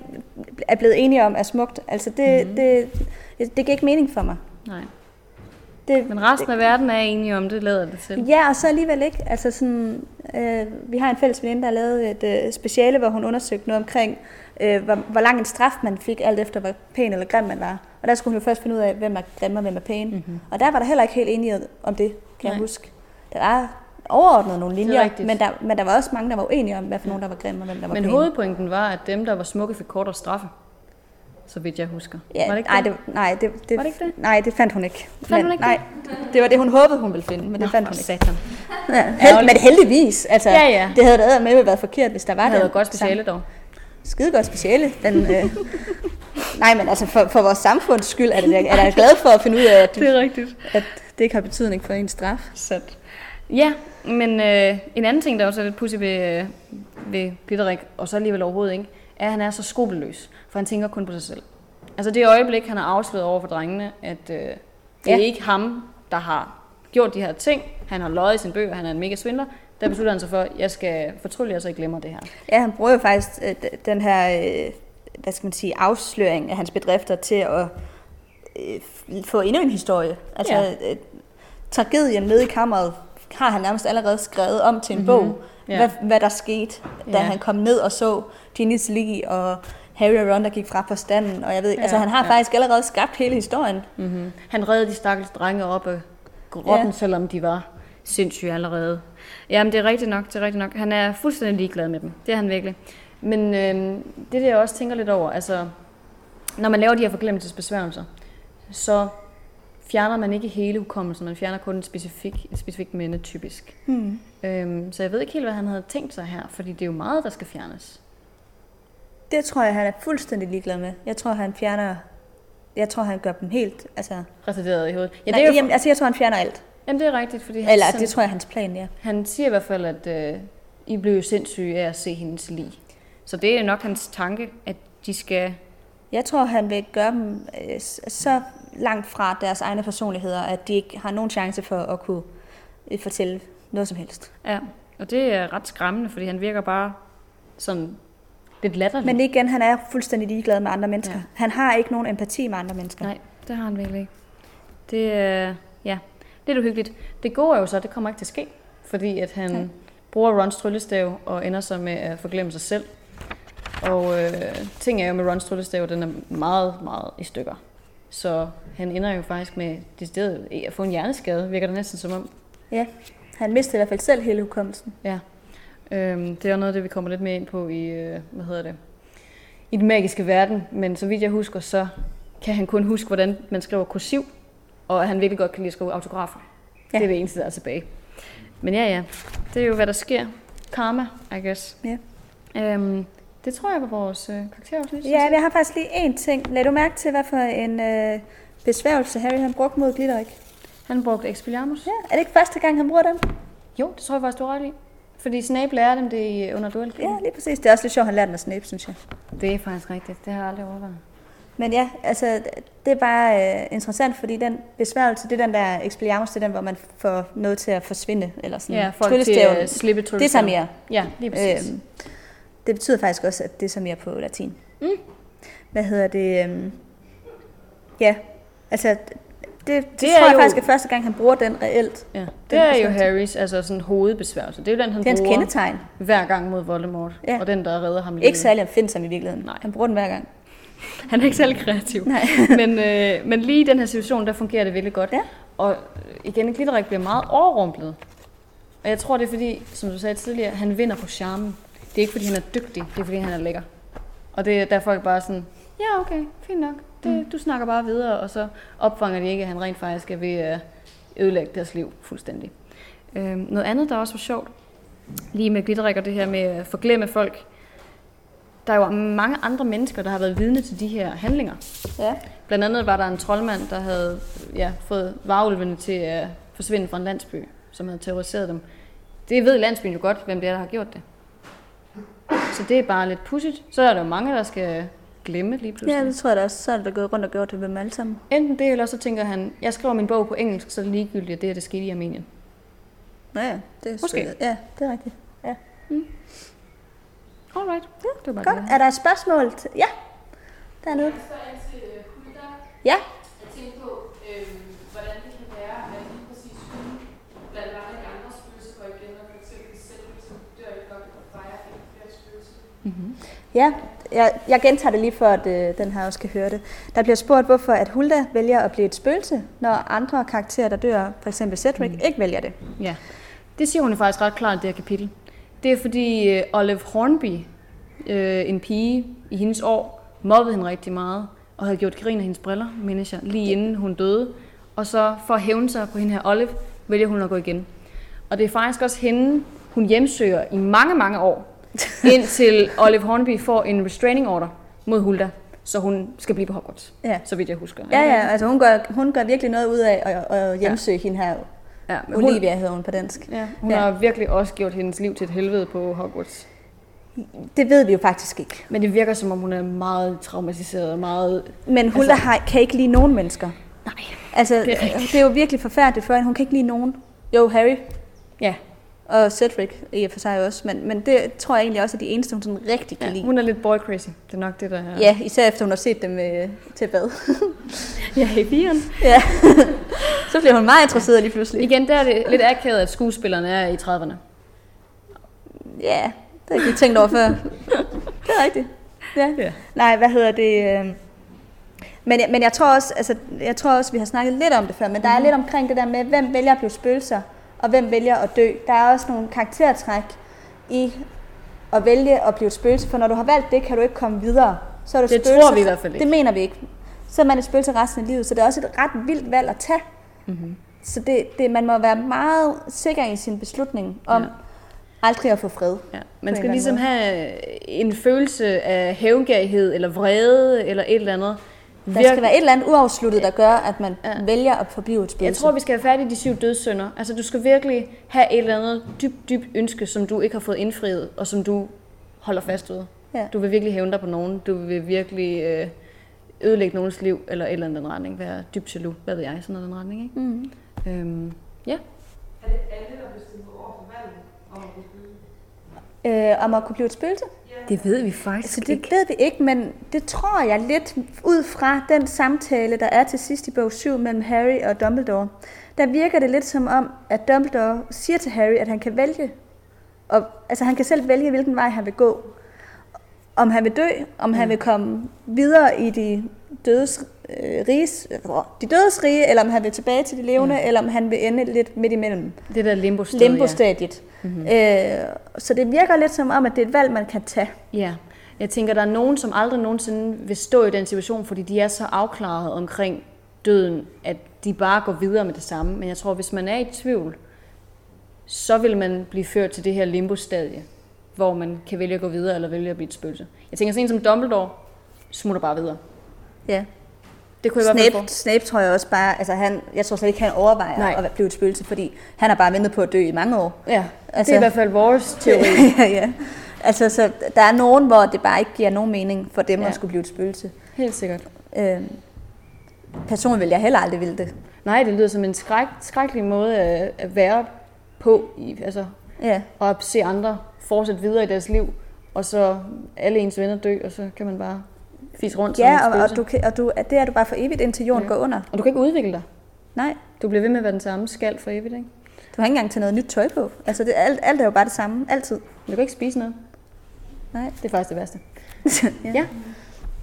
er blevet enige om er smukt. Altså, det, mm. det, det, det giver ikke mening for mig. Nej. Det, Men resten det, af verden er enige om det, lader det til. Ja, og så alligevel ikke. Altså, sådan, øh, vi har en fælles veninde, der har lavet et øh, speciale, hvor hun undersøgte noget omkring, øh, hvor, hvor lang en straf man fik, alt efter hvor pæn eller grim man var. Og der skulle hun jo først finde ud af, hvem er grim og hvem er pæn. Mm-hmm. Og der var der heller ikke helt enige om det, kan Nej. jeg huske. Der var overordnet nogle linjer, men der, men der var også mange, der var uenige om, hvad for nogen, der var grimme, og hvem der var Men pæne. Hovedpointen var, at dem, der var smukke, fik kortere straffe, så vidt jeg husker. Ja, var det ikke nej, det? det? Nej, det, det, var det, ikke det? nej, det fandt hun ikke. Fandt men, hun ikke nej, det? Det var det, hun håbede, hun ville finde, men Nå, det fandt hun ikke. Satan. Ja, held, men heldigvis, altså, ja, ja. det havde da med været forkert, hvis der var det. Det havde godt speciale dog. Skide godt speciale. Den, øh... nej, men altså, for, for vores samfunds skyld er, det, er der glad for at finde ud af, at, det er rigtigt. At det ikke har betydning for ens straf. Sandt. Ja, men øh, en anden ting, der også er lidt pudsig ved, øh, ved Glitterik, og så alligevel overhovedet ikke, er, at han er så skrupelløs, for han tænker kun på sig selv. Altså det øjeblik, han har afsløret over for drengene, at øh, det ja. er ikke ham, der har gjort de her ting, han har løjet i sin bøger, han er en mega svindler, der beslutter han sig for, at jeg skal fortrylle jer, så jeg glemmer det her. Ja, han bruger jo faktisk øh, den her øh, hvad skal man sige, afsløring af hans bedrifter til at øh, få endnu en historie. Altså ja. øh, tragedien nede i kammeret, har han nærmest allerede skrevet om til en mm-hmm. bog, yeah. hvad, hvad der skete, da yeah. han kom ned og så Ginny's lig, og Harry og Ron, der gik fra forstanden, og jeg ved ikke, yeah. altså han har yeah. faktisk allerede skabt hele historien. Mm-hmm. Han reddede de stakkels drenge op af grotten, yeah. selvom de var sindssyge allerede. Jamen det er rigtigt nok, det er rigtigt nok. Han er fuldstændig ligeglad med dem, det er han virkelig. Men øh, det der jeg også tænker lidt over, altså når man laver de her forglemmelsesbesværgelser, så fjerner man ikke hele hukommelsen, man fjerner kun en specifik, en specifik minde, typisk. Hmm. Øhm, så jeg ved ikke helt, hvad han havde tænkt sig her, fordi det er jo meget, der skal fjernes. Det tror jeg, han er fuldstændig ligeglad med. Jeg tror, han fjerner... Jeg tror, han gør dem helt... Altså... retarderet i hovedet. Ja, Nej, det er jo... jamen, altså, jeg tror, han fjerner alt. Jamen, det er rigtigt, fordi... Eller, sådan... det tror jeg, hans plan, ja. Han siger i hvert fald, at øh, I blev jo sindssyge af at se hendes lig. Så det er nok hans tanke, at de skal... Jeg tror, han vil gøre dem øh, så... langt fra deres egne personligheder, at de ikke har nogen chance for at kunne fortælle noget som helst. Ja, og det er ret skræmmende, fordi han virker bare sådan lidt latterlig. Men igen, han er fuldstændig ligeglad med andre mennesker. Ja. Han har ikke nogen empati med andre mennesker. Nej, det har han virkelig ikke. Det er, ja, lidt uhyggeligt. Det gode er jo så, det kommer ikke til at ske, fordi at han ja. bruger Rons tryllestav og ender så med at forglemme sig selv. Og øh, ting er jo med Rons tryllestav, den er meget, meget i stykker. Så han ender jo faktisk med decideret at få en hjerneskade, virker det næsten som om. Ja, han mistede i hvert fald selv hele hukommelsen. Ja, øhm, det er jo noget af det, vi kommer lidt mere ind på i, øh, hvad hedder det, i den magiske verden. Men så vidt jeg husker, så kan han kun huske, hvordan man skriver kursiv, og han virkelig godt kan lide at skrive autografer. Ja. Det er det eneste, der er tilbage. Men ja, ja, det er jo, hvad der sker. Karma, I guess. Ja. Øhm, det tror jeg var vores øh, karakterafsnit. Ja, jeg har faktisk lige én ting. Lad du mærke til, hvad for en øh, besværgelse Harry han brugte mod Glitterik? Han brugte Expelliarmus. Ja, er det ikke første gang, han bruger dem? Jo, det tror jeg faktisk, du har ret i. Fordi Snape lærer dem det under duelkrigen. Ja, lige præcis. Det er også lidt sjovt, han lærer dem at Snape, synes jeg. Det er faktisk rigtigt. Det har jeg aldrig overvejet. Men ja, altså, det er bare øh, interessant, fordi den besværgelse, det er den der Expelliarmus, det er den, hvor man får noget til at forsvinde. Eller sådan. Ja, folk til at slippe tryllestaven. Det tager mere. Ja, lige præcis. Øhm, det betyder faktisk også, at det tager mere på latin. Mm. Hvad hedder det? Øhm, ja, altså... Det, det, det tror jeg jo, faktisk er første gang, han bruger den reelt. Ja. Det den er jo Harrys altså sådan hovedbesværgelse. Det er jo den, han det er bruger kendetegn. Hver gang mod Voldemort. Ja. Og den, der redder ham lige. Ikke særlig opfindsom i virkeligheden. Nej. Han bruger den hver gang. Han er ikke særlig kreativ. Nej. men, øh, men lige i den her situation, der fungerer det virkelig godt. Ja. Og igen, Glitterik bliver meget overrumplet. Og jeg tror, det er fordi, som du sagde tidligere, han vinder på charmen. Det er ikke fordi, han er dygtig. Det er fordi, han er lækker. Og det er derfor jeg bare sådan, ja okay, fint nok. Det, du snakker bare videre, og så opfanger de ikke, at han rent faktisk er ved at ødelægge deres liv fuldstændig. Øhm, noget andet, der også var sjovt, lige med Glitterik og det her med at forglemme folk. Der er jo mange andre mennesker, der har været vidne til de her handlinger. Ja. Blandt andet var der en troldmand, der havde ja, fået varulvene til at forsvinde fra en landsby, som havde terroriseret dem. Det ved landsbyen jo godt, hvem det er, der har gjort det. Så det er bare lidt pudsigt. Så er der jo mange, der skal... glemme lige pludselig. Ja, det tror jeg da også. Så er det da gået rundt og gjort det ved dem alle sammen. Enten det, eller så tænker han, jeg skriver min bog på engelsk, så er det ligegyldigt, at det her, det skete i Armenien. Nå ja, det er måske. Ja, det er rigtigt. Ja. Mm. Alright. Ja, det var bare godt. Det. Er der et spørgsmål? Ja, dernede. Jeg spørger jeg til Hulda. Ja. Jeg tænker på, øh, hvordan det kan være, at lige præcis hun blandt mange andre spøgelser går igen, og for eksempel selv, som dør i folk, og fejrer ikke flere spøgelser. Mhm. Ja, jeg, jeg gentager det lige for, at øh, den her også skal høre det. Der bliver spurgt, hvorfor at Hulda vælger at blive et spøgelse, når andre karakterer, der dør, f.eks. Cedric, mm. ikke vælger det. Ja, det siger hun faktisk ret klart i det her kapitel. Det er fordi øh, Olive Hornby, øh, en pige i hendes år, mobbede hende rigtig meget, og havde gjort grin af hendes briller, mindes jeg, lige inden hun døde. Og så for at hævne sig på hende her Olive, vælger hun at gå igen. Og det er faktisk også hende, hun hjemsøger i mange, mange år, indtil Olive Hornby får en restraining order mod Hulda, så hun skal blive på Hogwarts, ja. Så vidt jeg husker. Ja, ja, altså hun gør, hun gør virkelig noget ud af at, at hjemsøge ja. Hende her. Ja, Olivia hun, hedder hun på dansk. Ja, hun ja. Har virkelig også gjort hendes liv til et helvede på Hogwarts. Det ved vi jo faktisk ikke. Men det virker som om hun er meget traumatiseret. Meget, men Hulda altså, har, kan ikke lide nogen mennesker. Nej. Altså, det er, det er jo virkelig forfærdeligt for hende. Hun kan ikke lide nogen. Jo, Harry. Ja. Og Cedric i og for sig også, men, men det tror jeg egentlig også er de eneste, hun sådan rigtig kan ja, lide. Hun er lidt boy crazy, det er nok det, der er. Ja, især efter hun har set dem øh, til bad. ja, i bieren. Ja, så bliver hun meget interesseret lige pludselig. Igen, der er det lidt akavet, at skuespillerne er i trediverne. Ja, det har jeg ikke tænkt over før. det er rigtigt. Ja. Ja. Nej, hvad hedder det... Men, men jeg tror også, altså, jeg tror også, vi har snakket lidt om det før, men der er lidt omkring det der med, hvem vælger at blive spøgelser. Og hvem vælger at dø. Der er også nogle karaktertræk i at vælge at blive et spøgelse, for når du har valgt det, kan du ikke komme videre. Så er du det spøgelse. Tror vi i hvert fald ikke. Det mener vi ikke. Så er man et spøgelse resten af livet, så det er også et ret vildt valg at tage. Mm-hmm. Så det, det, man må være meget sikker i sin beslutning om ja. Aldrig at få fred. Ja. Man skal ligesom måde. Have en følelse af hævngærighed, eller vrede, eller et eller andet. Der skal være et eller andet uafsluttet, der gør, at man ja. Vælger at forblive et spøgelse. Jeg tror, vi skal have færdig de syv dødssynder. Altså, du skal virkelig have et eller andet dybt, dybt ønske, som du ikke har fået indfriet, og som du holder fast ved. Ja. Du vil virkelig hævne dig på nogen. Du vil virkelig ødelægge nogens liv, eller et eller andet den retning. Være dybt jaloux, hvad ved jeg, sådan noget den retning, ikke? Mm. Øhm, ja. Er det alle, der bestemmer over for valget om at kunne blive? Øh, om at kunne blive et spøgelse? Det ved vi faktisk altså, det ikke. Det ved vi ikke, men det tror jeg lidt ud fra den samtale, der er til sidst i bog syv mellem Harry og Dumbledore. Der virker det lidt som om, at Dumbledore siger til Harry, at han kan vælge. Og, altså han kan selv vælge, hvilken vej han vil gå. Om han vil dø, om mm. han vil komme videre i de dødes, øh, riges, de dødes rige, eller om han vil tilbage til de levende, mm. eller om han vil ende lidt midt imellem. Det der limbo-stadiet. Limbo-stadiet. Mm-hmm. Øh, så det virker lidt som om, at det er et valg, man kan tage. Ja, jeg tænker, der er nogen, som aldrig nogensinde vil stå i den situation, fordi de er så afklaret omkring døden, at de bare går videre med det samme. Men jeg tror, hvis man er i tvivl, så vil man blive ført til det her limbo-stadie, hvor man kan vælge at gå videre eller vælge at blive et spøgelse. Jeg tænker sådan en som Dumbledore smutter bare videre. Ja. Det kunne jeg Snape, Snape tror jeg også bare, altså han, jeg tror slet ikke, han overvejer Nej. At blive et spøgelse, fordi han har bare ventet på at dø i mange år. Ja, altså, det er i hvert fald vores teori. ja, ja. Altså, så der er nogen, hvor det bare ikke giver nogen mening for dem, ja. At skulle blive et spøgelse. Helt sikkert. Øhm, personligt vil jeg heller aldrig ville det. Nej, det lyder som en skræk, skrækkelig måde at være på, altså ja. At se andre fortsætte videre i deres liv, og så alle ens venner dø, og så kan man bare... Fis rundt ja, som og, og, du kan, og du, det er du bare for evigt, indtil jorden okay. går under. Og du kan ikke udvikle dig. Nej. Du bliver ved med at være den samme skal for evigt, ikke? Du har ikke engang til noget nyt tøj på. Altså, det, alt, alt er jo bare det samme, altid. Men du kan ikke spise noget. Nej. Det er faktisk det værste. ja. ja.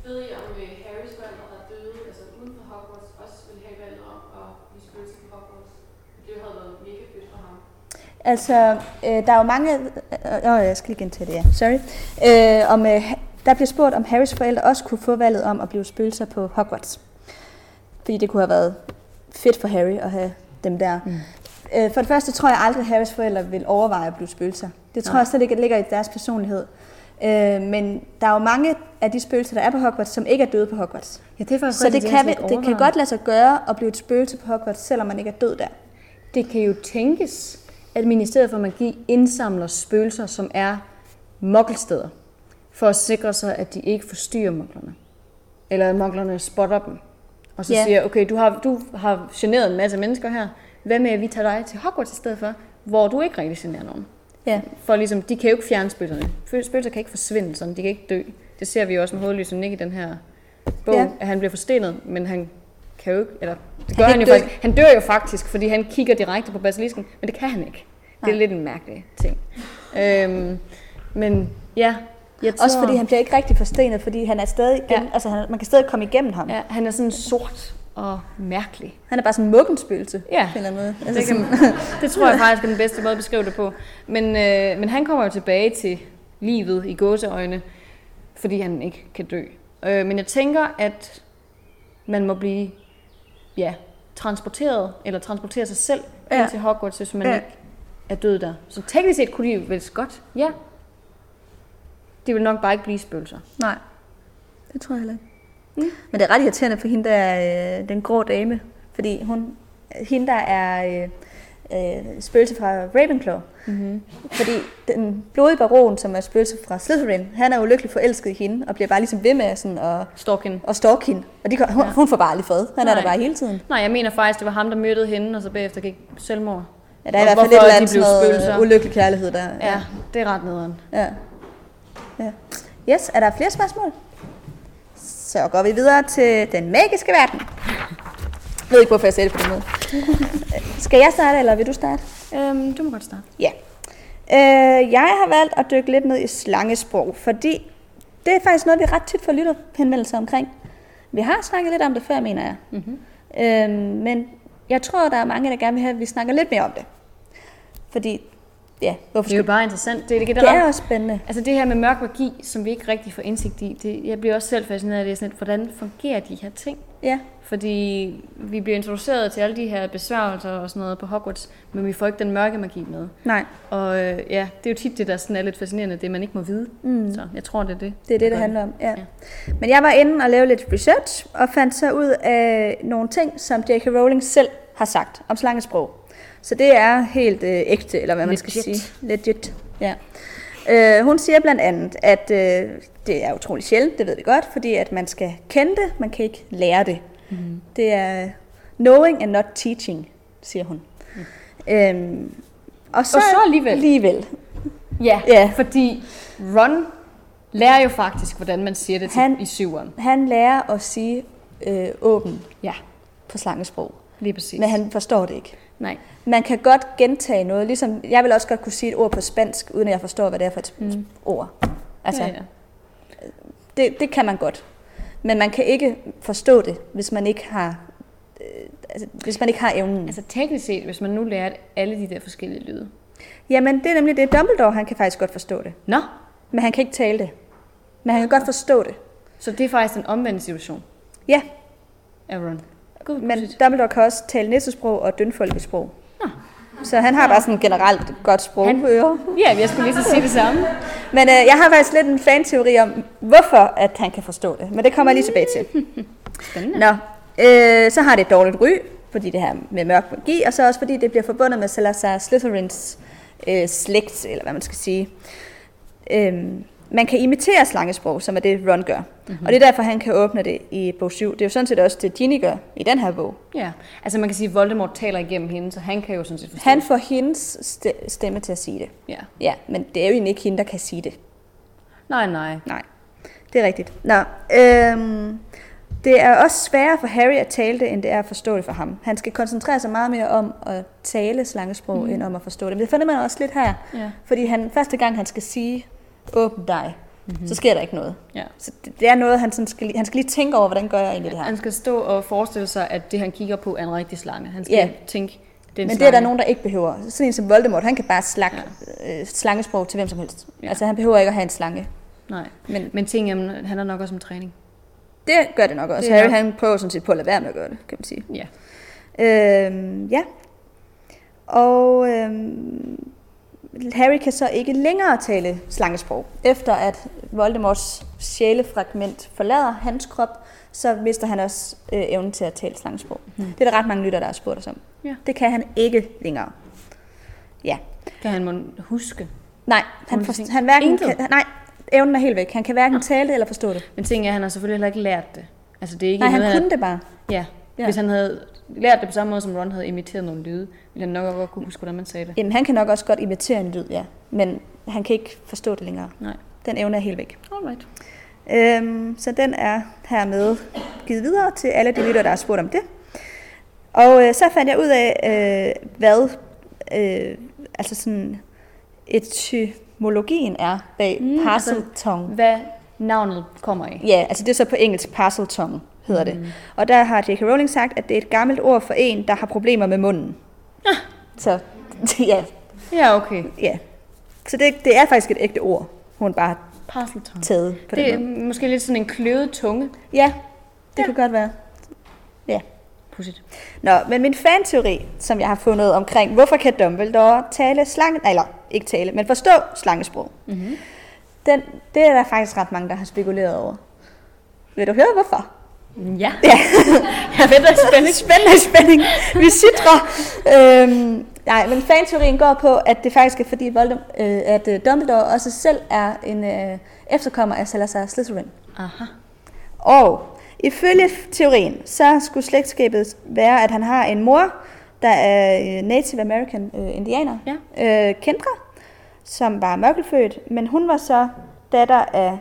Ved I, om Harrys forældre, der døde, altså uden for Hogwarts, også ville have valget om at blive spøgelse på Hogwarts? Det havde været mega fedt for ham. Altså, øh, der er jo mange... Åh, øh, øh, jeg skal lige gentage det, ja. Sorry. Øh, om... Øh, Der bliver spurgt, om Harrys forældre også kunne få valget om at blive spøgelser på Hogwarts. Fordi det kunne have været fedt for Harry at have dem der. Mm. For det første tror jeg aldrig, at Harrys forældre vil overveje at blive spøgelser. Det tror Nej. Jeg slet ikke ligger i deres personlighed. Men der er jo mange af de spøgelser, der er på Hogwarts, som ikke er døde på Hogwarts. Ja, det er Så det, det, kan, det kan godt lade sig gøre at blive et spøgelse på Hogwarts, selvom man ikke er død der. Det kan jo tænkes, at Ministeriet for Magi indsamler spøgelser, som er muggelsteder. For at sikre sig, at de ikke forstyrrer muglerne. Eller at muglerne spotter dem. Og så yeah. siger, okay, du har, du har generet en masse mennesker her. Hvad med, at vi tager dig til Hogwarts i stedet for, hvor du ikke rigtig generer nogen? Yeah. For ligesom, de kan jo ikke fjerne spøgelserne. Spøgelser kan ikke forsvinde sådan, de kan ikke dø. Det ser vi jo også med hovedlyset Nick i den her bog, yeah. at han bliver forstenet, men han kan jo ikke, eller det gør han, han jo dø. faktisk. Han dør jo faktisk, fordi han kigger direkte på basilisken, men det kan han ikke. Det er Nej. Lidt en mærkelig ting. øhm, men ja... Også fordi han bliver ikke rigtig forstenet, fordi han er stadig gennem, ja. Altså han, man kan stadig komme igennem ham. Ja, han er sådan sort og mærkelig. Han er bare sådan en muggenspøgelse. Ja, eller noget. Altså det, kan, det tror jeg faktisk er den bedste måde at beskrive det på. Men, øh, men han kommer jo tilbage til livet i gåseøjne, fordi han ikke kan dø. Øh, men jeg tænker, at man må blive ja, transporteret, eller transportere sig selv ja. Ind til Hogwarts, hvis man ja. Ikke er død der. Så teknisk set kunne de vel godt, ja. De vil nok bare ikke blive spøgelser. Nej, det tror jeg heller ikke. Mm. Men det er ret irriterende for hende, der er øh, den grå dame. Fordi hun, hende, der er øh, øh, spøgelse fra Ravenclaw. Mm-hmm. Fordi den blodige baron, som er spøgelse fra Slytherin, han er ulykkeligt forelsket i hende, og bliver bare ligesom ved med sådan at stalk hende. Og, stalk hende. Og de, hun, ja. Hun får bare lige fred. Han Nej. Er der bare hele tiden. Nej, jeg mener faktisk, det var ham, der mødte hende, og så bagefter gik selvmord. Ja, der er og i hvert fald et eller andet sådan noget ulykkelig kærlighed der. Ja, ja, det er ret nederen. Ja. Ja. Yes, er der flere spørgsmål? Så går vi videre til den magiske verden. Jeg ved ikke, hvorfor jeg sagde det på den måde. Skal jeg starte, eller vil du starte? Øhm, du må godt starte. Ja. Øh, jeg har valgt at dykke lidt ned i slangesprog, fordi det er faktisk noget, vi ret tit får lytterhenvendelser omkring. Vi har snakket lidt om det før, mener jeg. Mm-hmm. Øhm, men jeg tror, der er mange, der gerne vil have, at vi snakker lidt mere om det. Fordi... Ja, hvorfor det er jo bare interessant. Det er, det, det er også spændende. Altså det her med mørk magi, som vi ikke rigtig får indsigt i. Det, jeg bliver også selv fascineret af det, sådan lidt, hvordan fungerer de her ting? Ja. Fordi vi bliver introduceret til alle de her besværgelser og sådan noget på Hogwarts, men vi får ikke den mørke magi med. Nej. Og ja, det er jo tit det, der sådan er lidt fascinerende, det man ikke må vide. Mm. Så jeg tror, det er det. Det er det, det handler om, ja. ja. Men jeg var inde og lavede lidt research, og fandt så ud af nogle ting, som J K. Rowling selv har sagt om slangesprog. Så det er helt øh, ægte, eller hvad man Legit. Skal sige. Legit. Ja. Øh, hun siger blandt andet, at øh, det er utrolig sjældent, det ved vi godt, fordi at man skal kende det, man kan ikke lære det. Mm. Det er knowing and not teaching, siger hun. Mm. Øhm, og, så, og så alligevel. alligevel. Ja, ja, fordi Ron lærer jo faktisk, hvordan man siger det til, han, i syveren. Han lærer at sige øh, åben ja. På slangesprog. Lige præcis. Men han forstår det ikke. Nej. Man kan godt gentage noget, ligesom jeg vil også godt kunne sige et ord på spansk, uden at jeg forstår, hvad det er for et mm. ord. Altså, ja, ja. Det, det kan man godt. Men man kan ikke forstå det, hvis man ikke har, øh, altså, hvis man ikke har evnen. Altså teknisk set, hvis man nu lærer alle de der forskellige lyde. Jamen, det er nemlig det. Dumbledore, han kan faktisk godt forstå det. Nå? Men han kan ikke tale det. Men han kan godt forstå det. Så det er faktisk en omvendt situation? Ja. Aaron. God, men Dumbledore kan også tale nissesprog og dønfolkesprog. Ah. Så han har bare sådan generelt godt sprog på ører. Ja, jeg skulle lige så sige det samme. Men øh, jeg har faktisk lidt en fan-teori om, hvorfor at han kan forstå det. Men det kommer jeg lige tilbage til. Spændende. Nå, øh, så har det et dårligt ry, fordi det her med mørk magi, og så også fordi det bliver forbundet med Salazar Slytherins øh, slægt, eller hvad man skal sige. Øhm, man kan imitere slangesprog, som er det, Ron gør. Mm-hmm. Og det er derfor, han kan åbne det i bog syv. Det er jo sådan set også det, Ginny gør i den her bog. Ja, altså man kan sige, at Voldemort taler igennem hende, så han kan jo sådan set forstå. Han får hendes stemme til at sige det. Ja. Ja, men det er jo egentlig ikke hende, der kan sige det. Nej, nej. Nej, det er rigtigt. Nå, øhm, det er også sværere for Harry at tale det, end det er at forstå det for ham. Han skal koncentrere sig meget mere om at tale slangesprog, mm. end om at forstå det. Men det finder man også lidt her. Ja. Fordi han, første gang, han skal sige... åbn dig, mm-hmm. så sker der ikke noget. Ja. Så det er noget, han, sådan skal, han skal lige tænke over, hvordan gør jeg egentlig det her. Han skal stå og forestille sig, at det, han kigger på, er en rigtig slange. Han skal yeah. tænke, det er en Men slange. Det er der nogen, der ikke behøver. Sådan en som Voldemort, han kan bare slak, ja. øh, slangesprog til hvem som helst. Ja. Altså, han behøver ikke at have en slange. Nej, men, men ting jamen, handler nok også om træning. Det gør det nok også. Det Harry, han prøver sådan set på at lade være med at gøre det, kan man sige. Ja. Øhm, ja. Og... Øhm, Harry kan så ikke længere tale slangesprog. Efter at Voldemorts sjælefragment forlader hans krop, så mister han også øh, evnen til at tale slangesprog. Mm. Det er der ret mange lytter, der har spurgt os om. Ja. Det kan han ikke længere. Ja. Kan han må huske? Nej, han, for, han hverken kan, nej, evnen er helt væk. Han kan hverken ja. tale det eller forstå det. Men ting er, han har selvfølgelig heller ikke lært det. Altså, det er ikke nej, han noget, kunne at... det bare. Ja. Ja. Hvis han havde lært det på samme måde, som Ron havde imiteret nogle lyde, ville han nok godt kunne huske, hvordan man sagde det. Jamen, han kan nok også godt imitere en lyd, ja. Men han kan ikke forstå det længere. Nej. Den evne er helt væk. Alright. Øhm, så den er hermed givet videre til alle de lyttere, der har spurgt om det. Og øh, så fandt jeg ud af, øh, hvad øh, altså sådan etymologien er bag mm, parcel tongue. Altså, hvad navnet kommer af. Ja, altså det er så på engelsk parcel tongue. Hedder det. Mm. Og der har J K. Rowling sagt, at det er et gammelt ord for en, der har problemer med munden. Ah. Så, ja. Ja, okay. Ja. Så det, det er faktisk et ægte ord, hun bare har taget på det. Det er måde. Måske lidt sådan en kløvet tunge. Ja, det ja. Kunne godt være. Ja. Pudsigt. Nå, men min fan-teori, som jeg har fundet omkring, hvorfor kan Dumbledore tale slange... eller ikke tale, men forstå slangesprog. Mm-hmm. Den, det er der faktisk ret mange, der har spekuleret over. Vil du høre, hvorfor? Ja. Ja. Jeg ved, der er spænding. Spændende spænding. Vi sidder. Øhm, nej, men fan-teorien går på, at det faktisk er fordi, Voldem- øh, at Dumbledore også selv er en øh, efterkommer af Salazar Slytherin. Aha. Og ifølge teorien, så skulle slægtskabet være, at han har en mor, der er Native American øh, indianer, ja. øh, Kendra, som var mørkelfødt, men hun var så datter af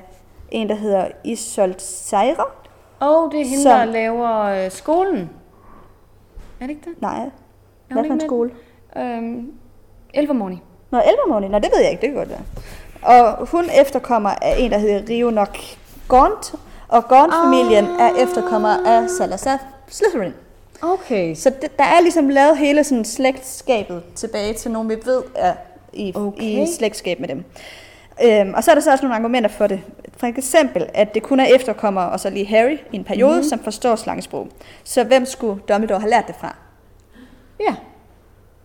en, der hedder Isolt Zaira. Åh, oh, det er hende, som... der laver øh, skolen. Er det ikke det? Nej. Hvad for en skole? Øhm, Ilvermorny. Nå, Ilvermorny. Nå, det ved jeg ikke. Det kan godt være. Og hun efterkommer af en, der hedder Rivenok Gaunt. Og Gaunt-familien oh. er efterkommer af Salazar Slytherin. Okay. Så det, der er ligesom lavet hele sådan slægtskabet tilbage til nogen, vi ved er i, okay. i slægtskab med dem. Øhm, og så er der så også nogle argumenter for det. For eksempel, at det kun er efterkommere og så lige Harry i en periode, mm-hmm. som forstår slangesprog. Så hvem skulle Dumbledore have lært det fra? Ja,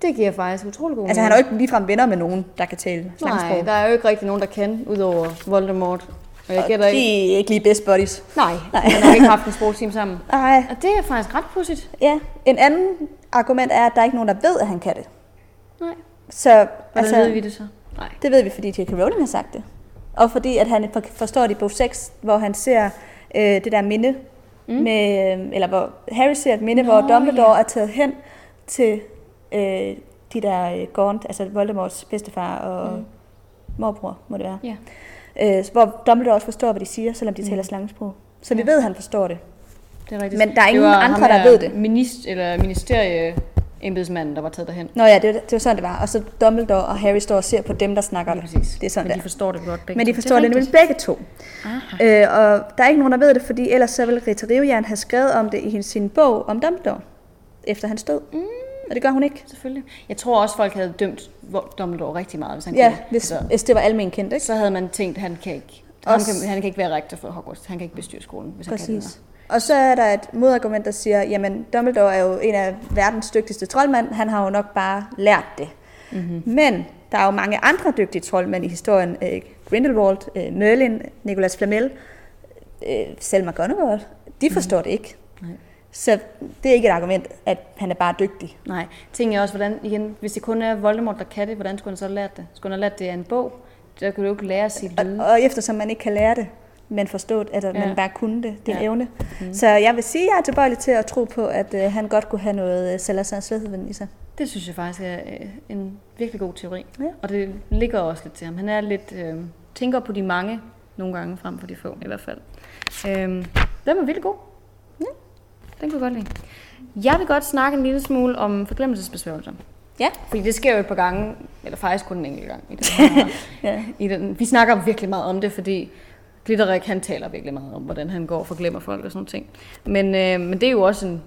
det giver faktisk utrolig god. Altså han er jo ikke ligefrem venner med nogen, der kan tale slangesprog. Nej, der er jo ikke rigtig nogen, der kan, udover Voldemort. Og, jeg og de ikke... er ikke lige best buddies. Nej, Nej. Han har ikke haft en sprogteam sammen. Nej. Og det er faktisk ret pudsigt. Ja, en anden argument er, at der er ikke nogen, der ved, at han kan det. Nej. Så, Hvordan altså, ved vi det så? Nej. Det ved vi, fordi J K. Rowling har sagt det. Og fordi at han forstår det i bog seks, hvor han ser øh, det der minde, mm. med, øh, eller hvor Harry ser et minde, Nå, hvor Dumbledore ja. er taget hen til øh, de der øh, Gaunt, altså Voldemorts bedstefar og mm. morbror, må det være. Yeah. Øh, hvor Dumbledore også forstår, hvad de siger, selvom de mm. taler slangesprog. Så ja. vi ved, at han forstår det. Det er rigtigt. Men der er ingen andre, der ved det. Minist- eller ministerie... embedsmanden, der var taget derhen. Nå ja, det var, det var sådan, det var. Og så Dumbledore og Harry står og ser på dem, der snakker. Ja, præcis. Det er sådan, men de forstår det godt begge Men de forstår det, det nemlig begge to. Øh, og der er ikke nogen, der ved det, fordi ellers så ville Rita Rivian have skrevet om det i sin bog om Dumbledore, efter han stod. Mm. Og det gør hun ikke. Selvfølgelig. Jeg tror også, folk havde dømt Dumbledore rigtig meget, hvis han ja, kunne. Ja, hvis, hvis det var almen kendt, ikke? Så havde man tænkt, han kan ikke, han kan, han kan ikke være rektor for Hogwarts. Han kan ikke bestyre skolen, hvis præcis. han kan det. Og så er der et modargument, der siger, jamen Dumbledore er jo en af verdens dygtigste troldmænd, han har jo nok bare lært det. Mm-hmm. Men der er jo mange andre dygtige troldmænd i historien, ikke? Grindelwald, øh, Merlin, Nicolas Flamel, øh, Selma Grunewald, de forstår mm. det ikke. Nej. Så det er ikke et argument, at han er bare dygtig. Nej, tænker jeg også, hvordan, igen, hvis det kun er Voldemort, der kan det, hvordan skulle han så lære det? Skulle han have lært det af en bog? Der kunne du jo ikke lære sit lyde. Og, og eftersom man ikke kan lære det, men forstået, at ja. man bare kunne det, det ja. evne. Mm. Så jeg vil sige, at jeg er tilbøjelig til at tro på, at øh, han godt kunne have noget øh, Salazar Slytherin i sig. Det synes jeg faktisk er øh, en virkelig god teori. Ja. Og det ligger også lidt til ham. Han er lidt, øh, tænker på de mange nogle gange, frem for de få i hvert fald. Øh, den var vildt god. Ja. Den kunne jeg godt lide. Jeg vil godt snakke en lille smule om forglemmelsesbesværgelser. Ja. Fordi det sker jo et par gange, eller faktisk kun en enkelt gang. I den ja. I den, vi snakker virkelig meget om det, fordi Glitterik, han taler virkelig meget om, hvordan han går og forglemmer folk og sådan ting. Men, øh, men det er jo også en,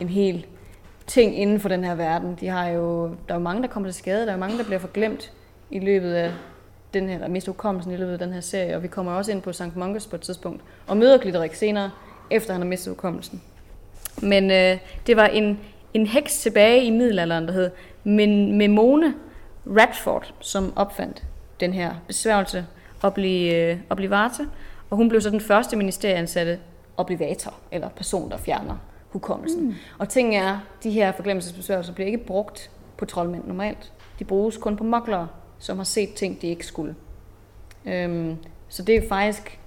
en hel ting inden for den her verden. De har jo, der er jo mange, der kommer til skade. Der er jo mange, der bliver forglemt i løbet af den her, eller mest hukommelsen i løbet af den her serie. Og vi kommer også ind på Sankt Mungus på et tidspunkt og møder Glitterik senere, efter han har mistet hukommelsen. Men øh, det var en, en heks tilbage i middelalderen, der hed Mnemone Radford, som opfandt den her besværgelse. Og blive, og blive varte, og hun blev så den første ministerieansatte oblivator, eller person, der fjerner hukommelsen. Mm. Og ting er, de her forglemmelsesbesværgelser bliver ikke brugt på troldmænd normalt. De bruges kun på mugglere, som har set ting, de ikke skulle. Øhm, så det er faktisk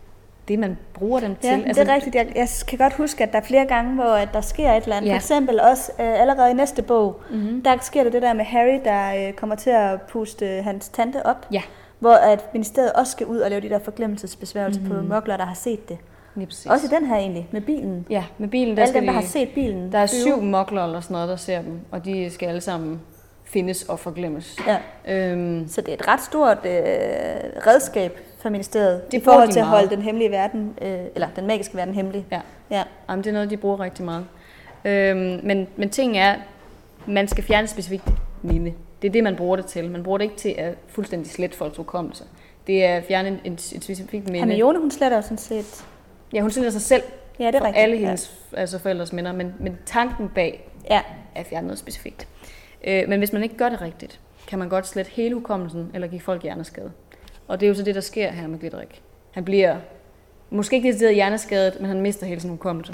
det, man bruger dem til. Ja, det er altså, rigtigt. Jeg, jeg kan godt huske, at der er flere gange, hvor at der sker et eller andet. Ja. For eksempel også øh, allerede i næste bog, mm-hmm. der sker det det der med Harry, der øh, kommer til at puste øh, hans tante op. Ja. Hvor at ministeriet også skal ud og lave de der forglemmelsesbesværgelser mm-hmm. på mugglere, der har set det. Også i den her egentlig, med bilen. Ja, med bilen. Der alle dem, der de... har set bilen. Der er syv mugglere eller sådan noget, der ser dem, og de skal alle sammen findes og forglemmes. Ja. Øhm... Så det er et ret stort øh, redskab for ministeriet, det i forhold til at holde den hemmelige verden, øh, eller den magiske verden hemmelig. Ja, ja. Jamen, det er noget, de bruger rigtig meget. Øhm, men, men ting er, man skal fjerne specifikt minde. Det er det, man bruger det til. Man bruger det ikke til at fuldstændig slette folks hukommelse. Det er at fjerne en, en, et specifikt minde. Hermione, hun sletter jo sådan set. Ja, hun sletter sig selv ja, det er for rigtigt. alle hendes ja. altså forældres minder, men, men tanken bag ja. er at fjerne noget specifikt. Øh, men hvis man ikke gør det rigtigt, kan man godt slette hele hukommelsen eller give folk hjerneskade. Og det er jo så det, der sker her med Glitterik. Han bliver måske ikke decideret hjerneskadet, men han mister hele sin hukommelse.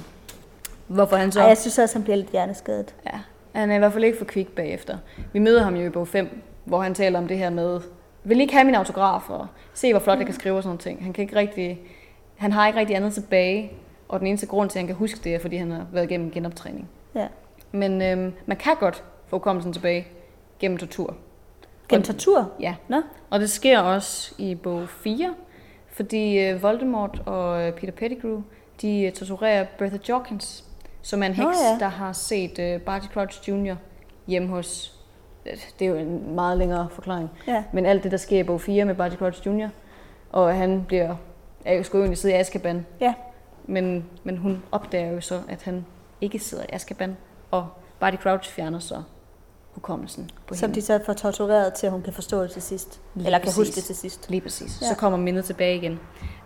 Hvorfor han så... Ej, jeg synes også, han bliver lidt hjerneskadet. Ja. Han er i hvert fald ikke for kvik bagefter. Vi møder ham jo i bog fem, hvor han taler om det her med, vil ikke have min autograf, og se hvor flot jeg kan skrive og sådan noget ting. Han, kan ikke rigtig, han har ikke rigtig andet tilbage, og den eneste grund til, at han kan huske det, er, fordi han har været igennem genoptræning. Ja. Men øhm, man kan godt få hukommelsen tilbage gennem tortur. Gennem tortur? Ja. Nå? Og det sker også i bog fire, fordi øh, Voldemort og øh, Peter Pettigrew, de øh, torturerer Bertha Jorkins, som er en heks, oh, ja. der har set uh, Barty Crouch Junior hjemme hos... Det er jo en meget længere forklaring. Ja. Men alt det, der sker i bog fire med Barty Crouch Junior, og han bliver... Jeg skulle jo egentlig sidde i Azkaban. Ja. Men, men hun opdager jo så, at han ikke sidder i Azkaban, og Barty Crouch fjerner så hukommelsen på som hende. Som de så får tortureret til, at hun kan forstå det til sidst. Lige Eller præcis. kan huske det til sidst. Lige præcis. Ja. Så kommer mindet tilbage igen.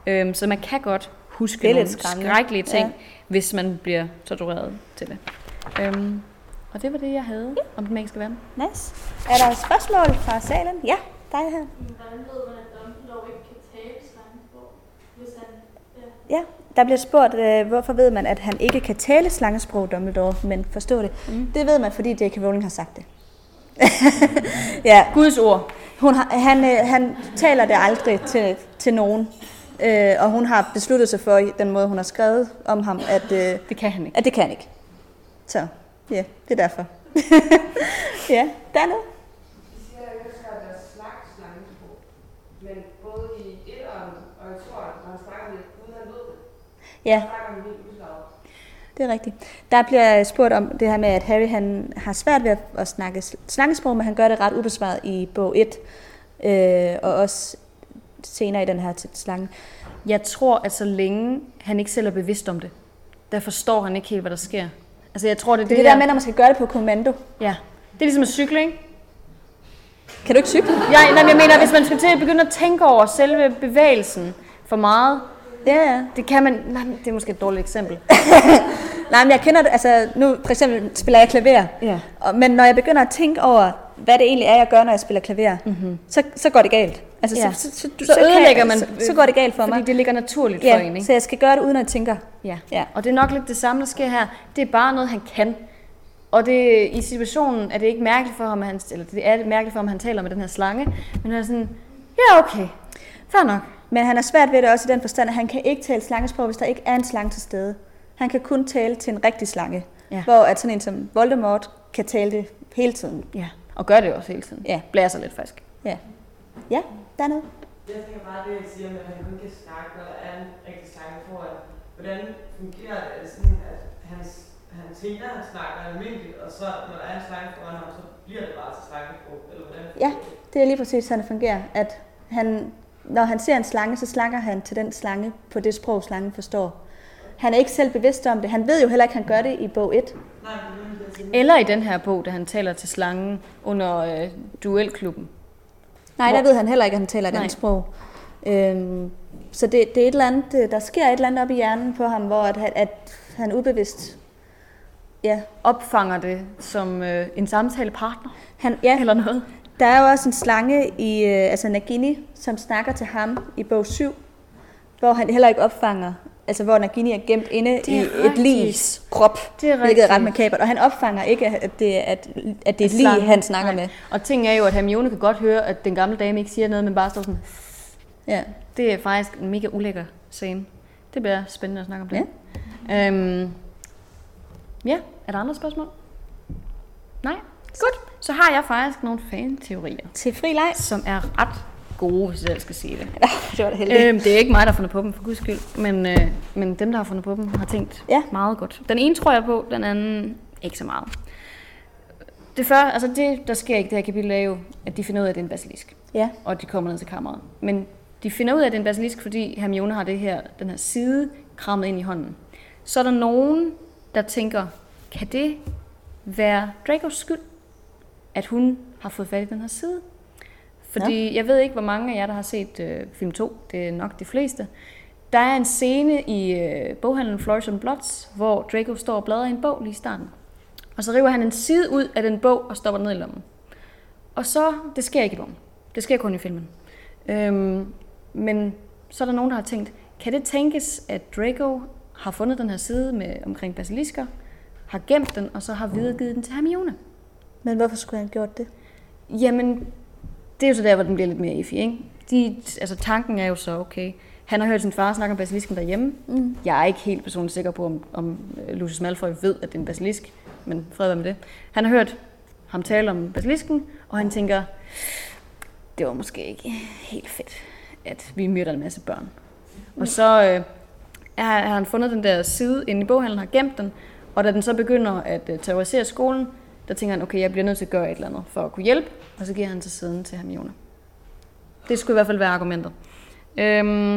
Øhm, så man kan godt... huske nogle skrækkelige ting, ja. hvis man bliver tortureret til det. Øhm, og det var det, jeg havde ja. om den magiske verden. Nice. Er der spørgsmål fra salen? Ja, dig her. Hvordan ved man, at Dumbledore ikke kan tale slangesprog? Hvis han, ja. ja, der bliver spurgt, øh, hvorfor ved man, at han ikke kan tale slangesprog, Dumbledore, men forstår det? Mm. Det ved man, fordi J K. Rowling har sagt det. ja. Guds ord. Hun har, han, øh, han taler det aldrig til, til nogen. Øh, og hun har besluttet sig for, i den måde, hun har skrevet om ham, at... Øh, det kan han ikke. At det kan ikke. Så, ja, yeah, det er derfor. ja, der er noget. De siger jo, at der er slags slangesprog, men både i etteren og i toeren, når han snakker med uden at løbe, ja. snakker med helt udlaget. Det er rigtigt. Der bliver spurgt om det her med, at Harry han har svært ved at snakke slangesprog, men han gør det ret ubesvaret i bog et, øh, og også... senere i den her slange. Jeg tror, at så længe han ikke selv er bevidst om det, der forstår han ikke helt, hvad der sker. Altså, jeg tror, det er det, det, det der, der med, når man skal gøre det på kommando. Ja. Det er ligesom at cykle, ikke? Kan du ikke cykle? Ja, nej, men jeg mener, hvis man skal til at begynde at tænke over selve bevægelsen for meget, ja. det kan man... Nej, det er måske et dårligt eksempel. nej, men jeg kender det... Altså, nu for eksempel spiller jeg klaver. Ja. Men når jeg begynder at tænke over, hvad det egentlig er, jeg gør, når jeg spiller klaver, mm-hmm. så, så går det galt. Altså, ja. så, så, så, så ødelægger man, så, så går det galt for mig. Fordi det ligger naturligt ja, for en, ikke? Så jeg skal gøre det, uden at jeg tænker. Ja. ja, og det er nok lidt det samme, der sker her. Det er bare noget, han kan. Og det, i situationen er det ikke mærkeligt for ham, at han, eller det er det mærkeligt for ham, at han taler med den her slange. Men han er sådan, ja okay, fair nok. Men han er svært ved det også i den forstand, at han kan ikke tale slangesprog, hvis der ikke er en slange til stede. Han kan kun tale til en rigtig slange. Ja. Hvor at sådan en som Voldemort kan tale det hele tiden. Ja, og gør det også hele tiden. Ja. Blæser sig lidt faktisk. Ja. Ja, der er noget. Jeg tænker bare det, jeg siger, at han kun kan snakke, når der er en rigtig slange foran. Hvordan fungerer det sådan, at hans, hans hænder, han snakker almindeligt, og så når der er en slange foran ham, så bliver det bare til slangesprog? Eller hvordan? Ja, det er lige præcis sådan, det fungerer. At han, når han ser en slange, så slanger han til den slange på det sprog, slangen forstår. Han er ikke selv bevidst om det. Han ved jo heller ikke, han gør det i bog et. Eller i den her bog, da han taler til slangen under øh, duelklubben. Nej, der ved han heller ikke, at han taler et andet sprog. Øhm, så det, det er et eller andet, der sker et eller andet op i hjernen på ham, hvor at, at han ubevidst ja. opfanger det som øh, en samtalepartner han, ja. eller noget. Der er jo også en slange i øh, altså Nagini, som snakker til ham i bog syv, hvor han heller ikke opfanger, altså hvor Nagini er gemt inde er i et ligs krop, det er hvilket er ret makabert, og han opfanger ikke, at det er, at, at det er et lig, han snakker Nej. med. Og ting er jo, at Hermione kan godt høre, at den gamle dame ikke siger noget, men bare står sådan. Ja. Det er faktisk en mega ulækker scene. Det bliver spændende at snakke om det. Ja, øhm, ja. Er der andre spørgsmål? Nej? Godt. Så har jeg faktisk nogle fan-teorier. Til fri leg. Som er ret gode, hvis jeg skal sige det. Ja, det var da heldigt. Øhm, det er ikke mig, der har fundet på dem, for guds skyld. Men, øh, men dem, der har fundet på dem, har tænkt ja. meget godt. Den ene tror jeg på, den anden ikke så meget. Det, før, altså det der sker ikke det her kapitel, er jo, at de finder ud af, at det er en basilisk. Ja. Og de kommer ned til kammeret. Men de finder ud af, at det er en basilisk, fordi Hermione har det her, den her side krammet ind i hånden. Så er der nogen, der tænker, kan det være Dracos skyld, at hun har fået fat i den her side? Fordi ja. jeg ved ikke, hvor mange af jer, der har set øh, film to. Det er nok de fleste. Der er en scene i øh, boghandlen Flourish and Bloods, hvor Draco står og bladrer i en bog lige i starten. Og så river han en side ud af den bog og stopper ned i lommen. Og så, det sker ikke i bogen. Det sker kun i filmen. Øhm, men så er der nogen, der har tænkt, kan det tænkes, at Draco har fundet den her side med omkring basilisker, har gemt den, og så har videregivet den til Hermione? Men hvorfor skulle han have gjort det? Jamen, det er jo så der, hvor den bliver lidt mere iffy, ikke? De, altså tanken er jo så, okay, han har hørt sin far snakke om basilisken derhjemme. Mm. Jeg er ikke helt personligt sikker på, om, om Lucius Malfoy ved, at det er en basilisk, men fred være med det. Han har hørt ham tale om basilisken, og han tænker, det var måske ikke helt fedt, at vi myrder en masse børn. Mm. Og så øh, har han fundet den der side inde i boghandlen, har gemt den, og da den så begynder at øh, terrorisere skolen, der tænker han, okay, jeg bliver nødt til at gøre et eller andet for at kunne hjælpe, og så giver han til siden til Hermione. Det skulle i hvert fald være argumentet. Øhm,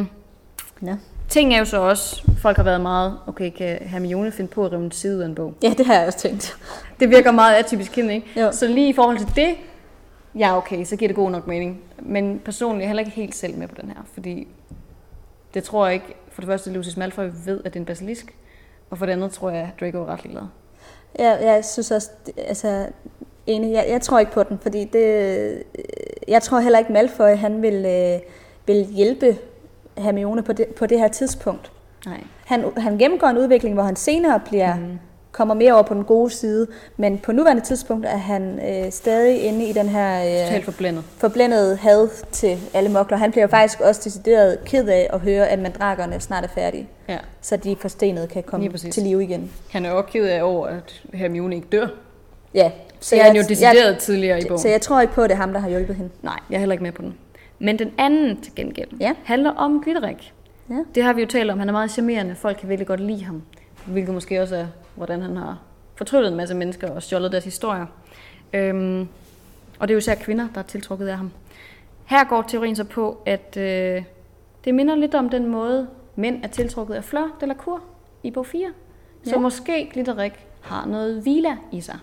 ja. Ting er jo så også, folk har været meget, okay, kan Hermione finde på at rive en side ud af en bog? Ja, det har jeg også tænkt. Det virker meget atypisk hende, ikke? Jo. Så lige i forhold til det, ja okay, så giver det god nok mening. Men personligt er jeg heller ikke helt selv med på den her, fordi det tror jeg ikke, for det første Lucius Malfoy ved, at det er en basilisk, og for det andet tror jeg, at Draco er ret ligeglad. Ja, jeg synes også, altså, enig, jeg, jeg tror ikke på den, fordi det, jeg tror heller ikke Malfoy, han vil, øh, vil hjælpe Hermione på det, på det her tidspunkt. Nej. Han, han gennemgår en udvikling, hvor han senere bliver, mm. kommer mere over på den gode side, men på nuværende tidspunkt er han øh, stadig inde i den her øh, totalt forblændet. forblændet had til alle mokler. Han bliver jo faktisk også decideret ked af at høre, at mandrakerne snart er færdige, ja. så de forstenede kan komme til live igen. Han er jo også ked af over, at Hermione ikke dør. Ja. Så det er han jo decideret jeg, tidligere i bogen. Så jeg tror ikke på, at det er ham, der har hjulpet hende. Nej, jeg er heller ikke med på den. Men den anden til gengæld ja. handler om Glitterik. Ja. Det har vi jo talt om. Han er meget charmerende. Folk kan virkelig godt lide ham. Hvilket måske også er, hvordan han har fortryllet en masse mennesker og stjålet deres historier. Øhm, og det er jo især kvinder, der er tiltrukket af ham. Her går teorien så på, at øh, det minder lidt om den måde, mænd er tiltrukket af Fleur Delacour i bog fire. Ja. Så måske Glitterik har noget vila i sig.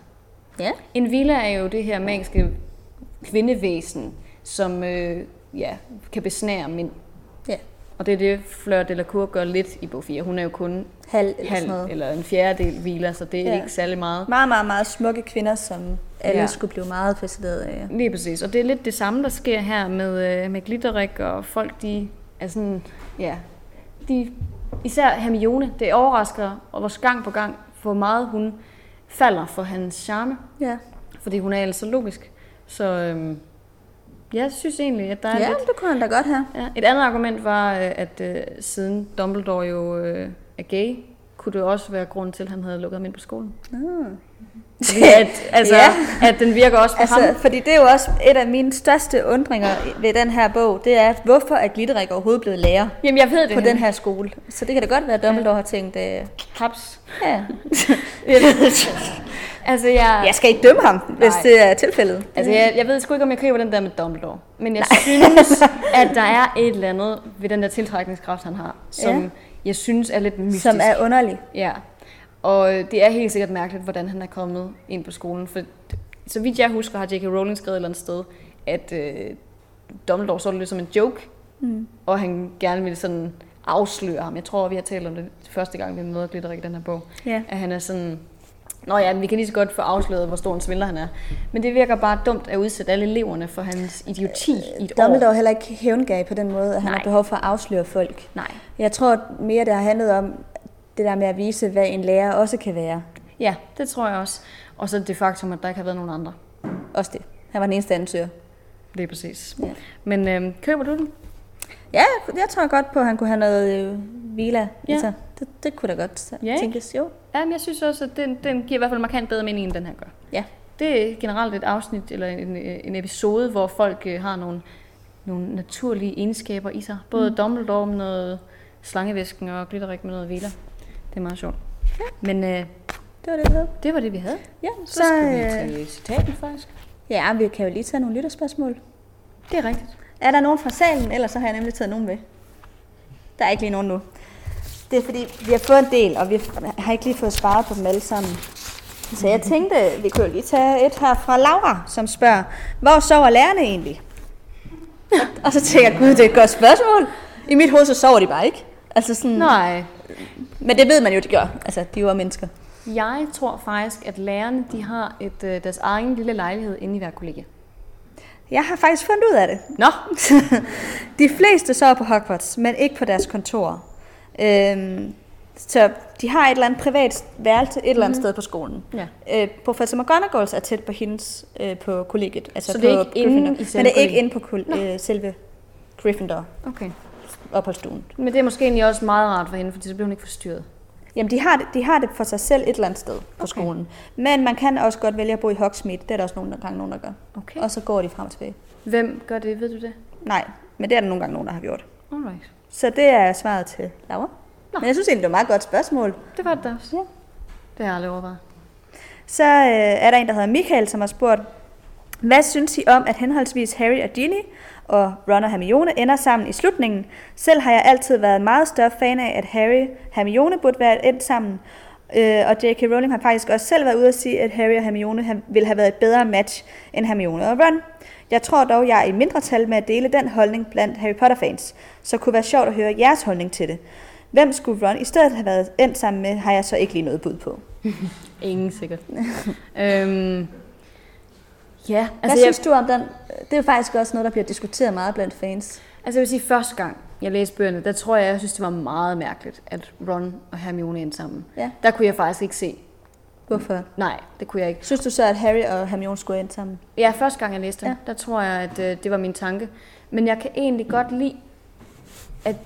Ja. En vila er jo det her magiske kvindevæsen, som øh, ja, kan besnære mænd. Ja. Og det er det, Fleur Delacour gør lidt i bog fire. Hun er jo kun halv eller, halv, eller en fjerdedel hviler, så det er ja. ikke særlig meget. Meget, meget, meget smukke kvinder, som alle ja. skulle blive meget fascineret af. Lige præcis. Og det er lidt det samme, der sker her med, med Glitterik, og folk, de er sådan, ja, de, især Hermione, det overrasker, og vores gang på gang, hvor meget hun falder for hans charme. Ja. Fordi hun er altså logisk. Så øhm, jeg synes egentlig, at der er ja, lidt... det kunne han da godt have. Ja. Et andet argument var, at øh, siden Dumbledore jo øh, er gay, kunne det også være grund til, at han havde lukket ham ind på skolen. Mm. Fordi at, altså, ja. at den virker også på altså, ham. Fordi det er jo også et af mine største undringer ved den her bog, det er, hvorfor er Glitterik overhovedet blevet lærer Jamen, jeg ved det på henne. Den her skole? Så det kan da godt være, at Dumbledore ja. har tænkt... Øh, Haps. Ja. Altså, jeg... jeg skal ikke dømme ham, Nej. hvis det er tilfældet. Altså, jeg, jeg ved sgu ikke, om jeg køber den der med Dumbledore. Men jeg Nej. synes, at der er et eller andet ved den der tiltrækningskraft, han har, som ja. jeg synes er lidt mystisk. Som er underlig. Ja. Og det er helt sikkert mærkeligt, hvordan han er kommet ind på skolen. For så vidt jeg husker, har J K. Rowling skrevet et eller andet sted, at øh, Dumbledore så det lidt som en joke, mm. og han gerne ville sådan afsløre ham. Jeg tror, vi har talt om det første gang, vi møder Glitterik i den her bog. Yeah. At han er sådan... Nå ja, vi kan lige så godt få afsløret, hvor stor en svindler han er. Men det virker bare dumt at udsætte alle eleverne for hans idioti i et år. Dumbledore er heller ikke hævngav på den måde, at han Nej. har behov for at afsløre folk. Nej. Jeg tror mere, det har handlet om det der med at vise, hvad en lærer også kan være. Ja, det tror jeg også. Og så det faktum, at der ikke har været nogen andre. Også det. Han var den eneste ansøger. Det er præcis. Ja. Men øh, køber du den? Ja, jeg tror godt på, at han kunne have noget øh, vila. Ja. Altså, det, det kunne da godt yeah. tænkes, jo. Ja, men jeg synes også, at den, den giver i hvert fald markant bedre mening, end den her gør. Ja. Det er generelt et afsnit, eller en, en episode, hvor folk øh, har nogle, nogle naturlige egenskaber i sig. Både mm. Dumbledore med noget slangevæsken og Glitterik med noget vila. Det er meget sjovt. Ja. Men øh, det var det, vi havde. Det var det, vi havde. Ja, så, så skal øh, vi til citaten, faktisk. Ja, vi kan jo lige tage nogle lytterspørgsmål. Det er rigtigt. Er der nogen fra salen? Ellers så har jeg nemlig taget nogen med. Der er ikke lige nogen nu. Det er fordi, vi har fået en del, og vi har ikke lige fået sparet på dem alle sammen. Så jeg tænkte, vi kunne lige tage et her fra Laura, som spørger, hvor sover lærerne egentlig? Og så tænker jeg, gud, det er et godt spørgsmål. I mit hoved, så sover de bare ikke. Altså sådan... Nej. Men det ved man jo, de gør. Altså, de er mennesker. Jeg tror faktisk, at lærerne, de har et, deres egen lille lejlighed inde i hver kollegie. Jeg har faktisk fundet ud af det. Nå! De fleste sover på Hogwarts, men ikke på deres kontor. Øhm, så de har et eller andet privat værelse et eller andet mm-hmm. sted på skolen. Ja. Øh, professor McGonagalls er tæt på hendes øh, på kollegiet. Altså så det er på, ikke inde i selve Men det er ikke inde på kol- øh, selve Gryffindor. Okay. Opholdsstuen. Men det er måske egentlig også meget rart for hende, fordi så bliver hun ikke forstyrret. Jamen, de har, det, de har det for sig selv et eller andet sted på okay. skolen. Men man kan også godt vælge at bo i Hogsmeade. Det er der også nogle gange nogen, der gør. Okay. Og så går de frem og tilbage. Hvem gør det, ved du det? Nej, men det er der nogle gange nogen, der har gjort. Alright. Så det er svaret til Laura. Nå. Men jeg synes egentlig, det var et meget godt spørgsmål. Det var det da også. Ja. Det har jeg aldrig overvejet. Så øh, er der en, der hedder Michael, som har spurgt, hvad synes I om, at henholdsvis Harry og Ginny og Ron og Hermione ender sammen i slutningen? Selv har jeg altid været meget større fan af, at Harry og Hermione burde være endt sammen. Øh, og J K. Rowling har faktisk også selv været ude at sige, at Harry og Hermione ville have været et bedre match end Hermione og Ron. Jeg tror dog, jeg er i mindre tal med at dele den holdning blandt Harry Potter-fans, så kunne være sjovt at høre jeres holdning til det. Hvem skulle Ron i stedet have været endt sammen med, har jeg så ikke lige noget bud på. Ingen sikkert. øhm Ja, altså hvad jeg... synes du om den? Det er faktisk også noget, der bliver diskuteret meget blandt fans. Altså jeg vil sige, første gang jeg læste bøgerne, der tror jeg, jeg synes, det var meget mærkeligt, at Ron og Hermione endte sammen. Ja. Der kunne jeg faktisk ikke se. Hvorfor? Nej, det kunne jeg ikke. Synes du så, at Harry og Hermione skulle ende sammen? Ja, første gang jeg læste dem, ja. der tror jeg, at øh, det var min tanke. Men jeg kan egentlig godt lide, at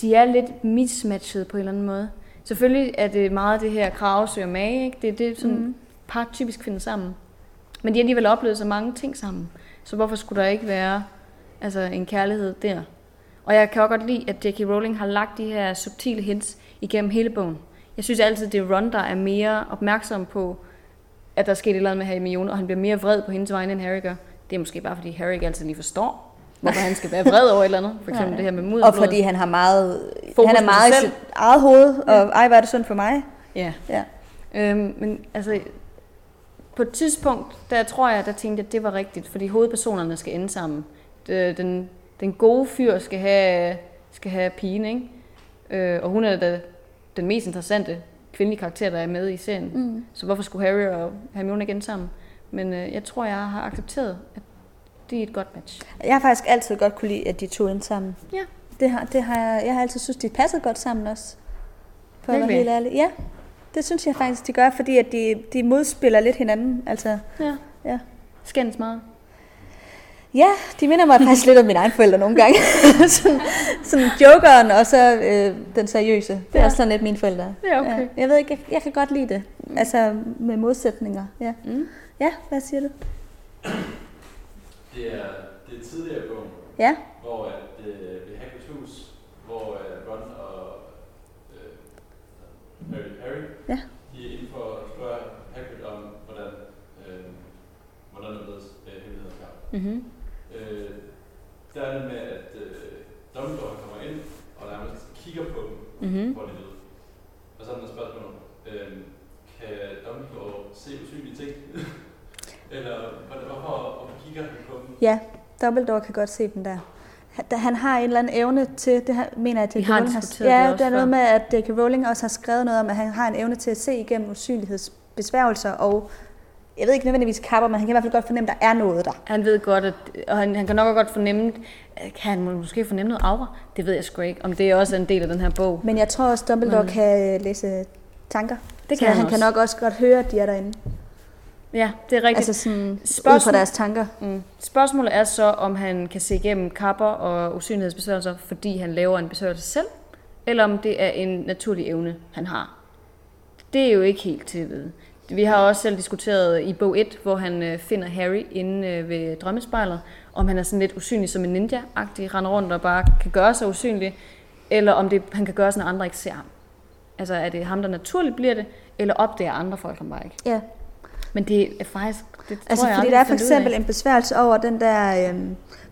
de er lidt mismatchet på en eller anden måde. Selvfølgelig er det meget det her krave søger mage, ikke? Det er det, som mm. par typisk finder sammen. Men de har alligevel oplevet så mange ting sammen. Så hvorfor skulle der ikke være altså, en kærlighed der? Og jeg kan også godt lide, at J K. Rowling har lagt de her subtile hints igennem hele bogen. Jeg synes altid, det er Ron, der er mere opmærksom på, at der er sket et eller andet med Hermione, og han bliver mere vred på hendes vegne, end Harry gør. Det er måske bare, fordi Harry ikke altid lige forstår, hvorfor han skal være vred over et eller andet. For eksempel ja. det her med mudder. Og fordi han har meget fokus han er meget i sit eget hoved, og ja. ej, hvad er det synd for mig? Ja. ja. Øhm, men altså... På et tidspunkt, der tror jeg, der tænkte jeg, at det var rigtigt, fordi hovedpersonerne skal ende sammen. Den, den gode fyr skal have skal have pigen, ikke? Øh, og hun er da den mest interessante kvindelige karakter, der er med i serien. Mm. Så hvorfor skulle Harry og Hermione igen sammen? Men øh, jeg tror, jeg har accepteret, at det er et godt match. Jeg har faktisk altid godt kunne lide, at de to endte sammen. Ja. Det har, det har jeg, jeg har altid synes, de passede godt sammen også. På at være helt ærlig. Ja, det synes jeg faktisk, de gør, fordi at de, de modspiller lidt hinanden. Altså, ja. Ja. Skændes meget. Ja, de minder mig faktisk lidt om mine egne forældre nogle gange. sådan, sådan jokeren og så øh, den seriøse. Det er ja. Også sådan lidt mine forældre. Ja, okay. Ja. Jeg ved ikke, jeg, jeg kan godt lide det. Altså med modsætninger. Ja, mm. Ja, hvad siger du? Det er, det er tidligere bogen, ja. Hvor at, øh, ved Hagrids hus, hvor øh, Ron og øh, Harry, ja. De er inde for at spørge Hagrid om, hvordan, øh, hvordan der ved øh, hemmeligheden er. Mm-hmm. Øh, der er det med, at øh, Dumbledore kommer ind og nærmest kigger på dem, mm-hmm. Hvor de ved. Og så er der et spørgsmål, øh, kan Dumbledore se usynlige ting? Eller hvorfor kigger han på dem? Ja, Dumbledore kan godt se dem der. Han, han har en eller anden evne til, det her, mener jeg, at J K. Rowling har... Ja, det er noget med, at J K. Rowling også har skrevet noget om, at han har en evne til at se igennem usynlighedsbesværgelser, og jeg ved ikke nødvendigvis kapper, men han kan i hvert fald godt fornemme, at der er noget der. Han ved godt, at, og han, han kan nok godt fornemme, kan han måske fornemme noget aura? Det ved jeg sgu ikke, om det er også en del af den her bog. Men jeg tror også, Dumbledore mm. kan læse tanker. Det kan han, han kan nok også godt høre, at de er derinde. Ja, det er rigtigt. Altså sådan, Spørgsmål... ud fra deres tanker. Mm. Spørgsmålet er så, om han kan se igennem kapper og usynlighedsbesværgelser, fordi han laver en besværgelse selv, eller om det er en naturlig evne, han har. Det er jo ikke helt til at vide. Vi har også selv diskuteret i bog et, hvor han finder Harry inde ved drømmespejlet, om han er sådan lidt usynlig som en ninja-agtig, render rundt og bare kan gøre sig usynlig, eller om det, han kan gøre sådan, at andre ikke ser ham. Altså, er det ham, der naturligt bliver det, eller opdager andre folk ham bare ikke? Ja. Men det er faktisk, det tror altså, jeg fordi jeg der er for eksempel en besværgelse over den der øh,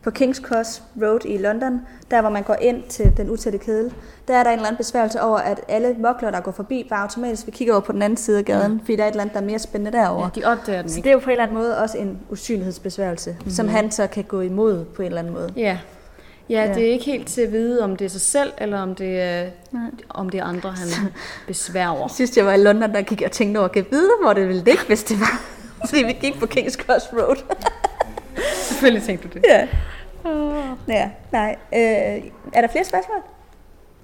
på King's Cross Road i London, der hvor man går ind til den utætte kedel, der er der en eller anden besværgelse over, at alle mugglere, der går forbi, bare automatisk vil kigge over på den anden side af gaden, mm. fordi der er et eller andet, der er mere spændende derovre. Ja, de opdager den ikke. Så det er jo på en eller anden måde også en usynlighedsbesværgelse, mm-hmm. som han så kan gå imod på en eller anden måde. Ja. Ja, ja, det er ikke helt til at vide, om det er sig selv, eller om det er, om det er andre, han besværger. Sidst jeg var i London, der gik jeg og tænkte over, kan vide, hvor det ville ligge, hvis det var. Fordi vi gik på King's Cross Road. Selvfølgelig tænkte du det. Ja. Oh. Ja, nej. Øh, er der flere spørgsmål?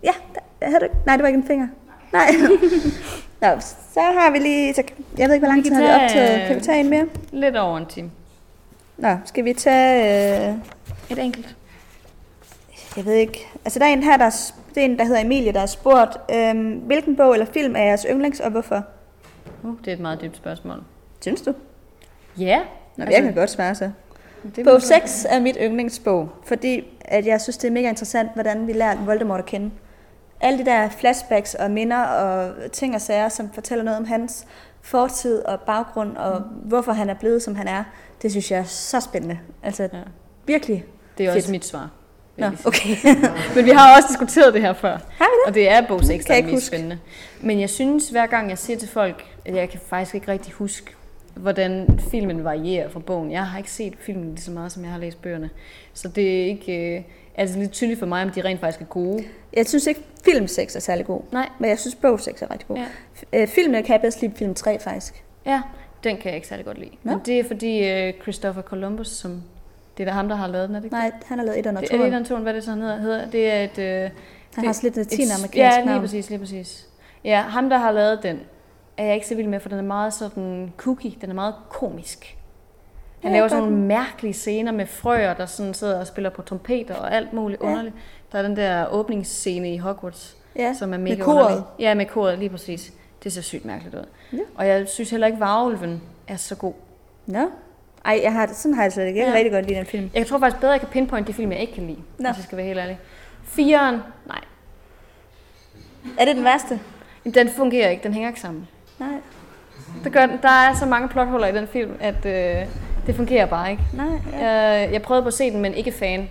Ja, der, havde du ikke? Nej, det var ikke en finger. Nej. Nå, så har vi lige... Så, jeg ved ikke, hvor lang tid har vi optaget. Kan vi tage en mere? Lidt over en time. Nå, skal vi tage... Øh, et enkelt. Jeg ved ikke. Altså der er en her, der, er, det er en, der hedder Emilie, der har spurgt, øhm, hvilken bog eller film er jeres yndlings, og hvorfor? Uh, det er et meget dybt spørgsmål. Synes du? Ja. Nå, altså, jeg kan godt svare så. Bog seks er mit yndlingsbog, fordi at jeg synes, det er mega interessant, hvordan vi lærer Voldemort at kende. Alle de der flashbacks og minder og ting og sager, som fortæller noget om hans fortid og baggrund, og mm. hvorfor han er blevet, som han er, det synes jeg er så spændende. Altså ja. Virkelig. Det er fedt. Også mit svar. Nå, okay. Men vi har også diskuteret det her før. Har vi det? Og det er bog seks, der er mest spændende. Men jeg synes, hver gang jeg siger til folk, at jeg kan faktisk ikke rigtig huske, hvordan filmen varierer fra bogen. Jeg har ikke set filmen lige så meget, som jeg har læst bøgerne. Så det er ikke øh, altså lidt tydeligt for mig, om de rent faktisk er gode. Jeg synes ikke, film seks er særlig god. Nej. Men jeg synes, bog seks er rigtig god. Ja. Filmen kan jeg bedst lide film tre, faktisk. Ja, den kan jeg ikke særlig godt lide. Nå? Men det er fordi øh, Christopher Columbus, som... Det er da ham, der har lavet den, er det ikke? Nej, han har lavet et og naturen. Det er et og hvad det så han hedder. Det er et... Øh, han det, har slet et latinamerikansk navn. Ja, lige præcis, lige præcis. Ja, ham, der har lavet den, er jeg ikke så vild med, for den er meget sådan cookie. Den er meget komisk. Han ja, laver sådan nogle den. Mærkelige scener med frøer, der sådan sidder og spiller på trompeter og alt muligt ja. Underligt. Der er den der åbningsscene i Hogwarts, ja. Som er mega med koret. Underlig. Ja, med koret, lige præcis. Det ser sygt mærkeligt ud. Ja. Og jeg synes heller ikke, Varulven er så god. Nå. Ej, jeg har, sådan har jeg slet ikke. Jeg kan ja. Rigtig godt lide den film. Jeg tror faktisk bedre, jeg kan pinpointe de film, jeg ikke kan lide. Nå. Hvis jeg skal være helt ærlig. Fireren? Nej. Er det den værste? Den fungerer ikke. Den hænger ikke sammen. Nej. Det gør, der er så mange plothuller i den film, at øh, det fungerer bare ikke. Nej. Ja. Jeg, jeg prøvede på at se den, men ikke fan.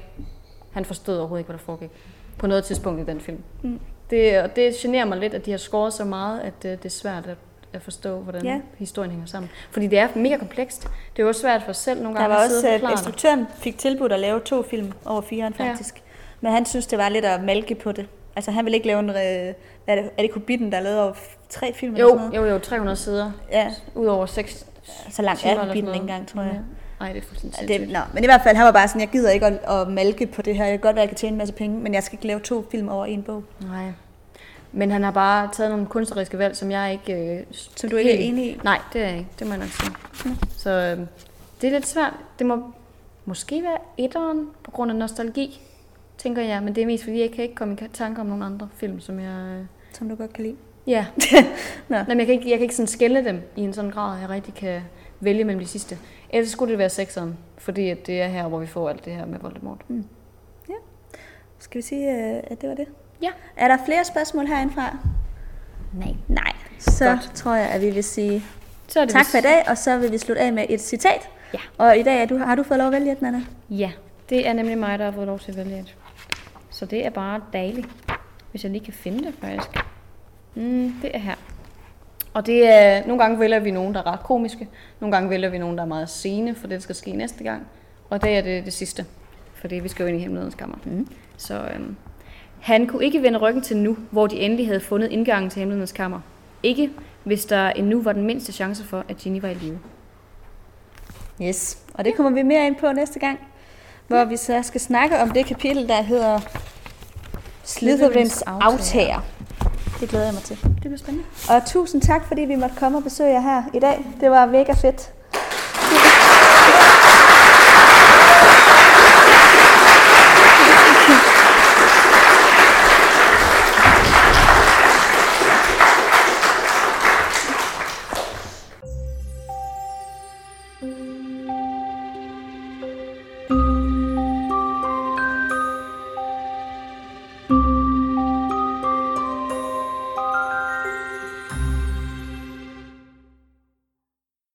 Han forstod overhovedet ikke, hvad der foregik. På noget tidspunkt i den film. Mm. Det, og det generer mig lidt, at de har scoret så meget, at øh, det er svært at... at forstå, hvordan ja. Historien hænger sammen. Fordi det er mega komplekst. Det er jo svært for os selv nogle gange at sidde og forklare det. Der var også, at instruktøren fik tilbudt at lave to film over fireren, faktisk. Ja. Men han synes, det var lidt at malke på det. Altså han ville ikke lave en... Re... Er det, er det Hobbiten, der lavede over tre film? Jo, sådan jo, jo, tre hundrede sider. Ja. Udover seks... Så langt er Hobbiten ikke engang, tror jeg. Ja. Nej, det er fuldstændig sindssygt. No. Men i hvert fald, han var bare sådan, jeg gider ikke at, at malke på det her. Jeg kan godt være, jeg kan tjene en masse penge, men jeg skal ikke lave to film over en bog. Nej. Men han har bare taget nogle kunstneriske valg, som jeg ikke... Øh, som du ikke helt... er enig i? Nej, det er jeg ikke. Det må jeg nok sige. Ja. Så øh, det er lidt svært. Det må måske være etteren på grund af nostalgi, tænker jeg. Men det er mest, fordi jeg kan ikke komme i tanke om nogle andre film, som jeg... Øh... Som du godt kan lide? Ja. Nå. Nej, men jeg kan ikke, jeg kan ikke sådan skille dem i en sådan grad, at jeg rigtig kan vælge mellem de sidste. Ellers skulle det være sekseren, fordi det er her, hvor vi får alt det her med Voldemort. Mm. Ja. Skal vi sige, at det var det? Ja. Er der flere spørgsmål herindefra? Nej. Nej. Så godt. Tror jeg, at vi vil sige så tak vist. For i dag, og så vil vi slutte af med et citat. Ja. Og i dag er du, har du fået lov at vælge et, Nanna? Ja, det er nemlig mig, der har fået lov til at vælge et. Så det er bare dejligt, hvis jeg lige kan finde det faktisk. Mm, det er her. Og det er, nogle gange vælger vi nogen, der er ret komiske. Nogle gange vælger vi nogen, der er meget sene, for det skal ske næste gang. Og det er det, det sidste, fordi vi skal jo ind i Hemmelighedernes Kammer. Mm. Så øhm, han kunne ikke vende ryggen til nu, hvor de endelig havde fundet indgangen til Hemmelighedernes Kammer. Ikke, hvis der endnu var den mindste chance for, at Ginny var i live. Yes, og det kommer vi mere ind på næste gang, hvor vi så skal snakke om det kapitel, der hedder Slytherins aftager. Det glæder jeg mig til. Det bliver spændende. Og tusind tak, fordi vi måtte komme og besøge jer her i dag. Det var mega fedt.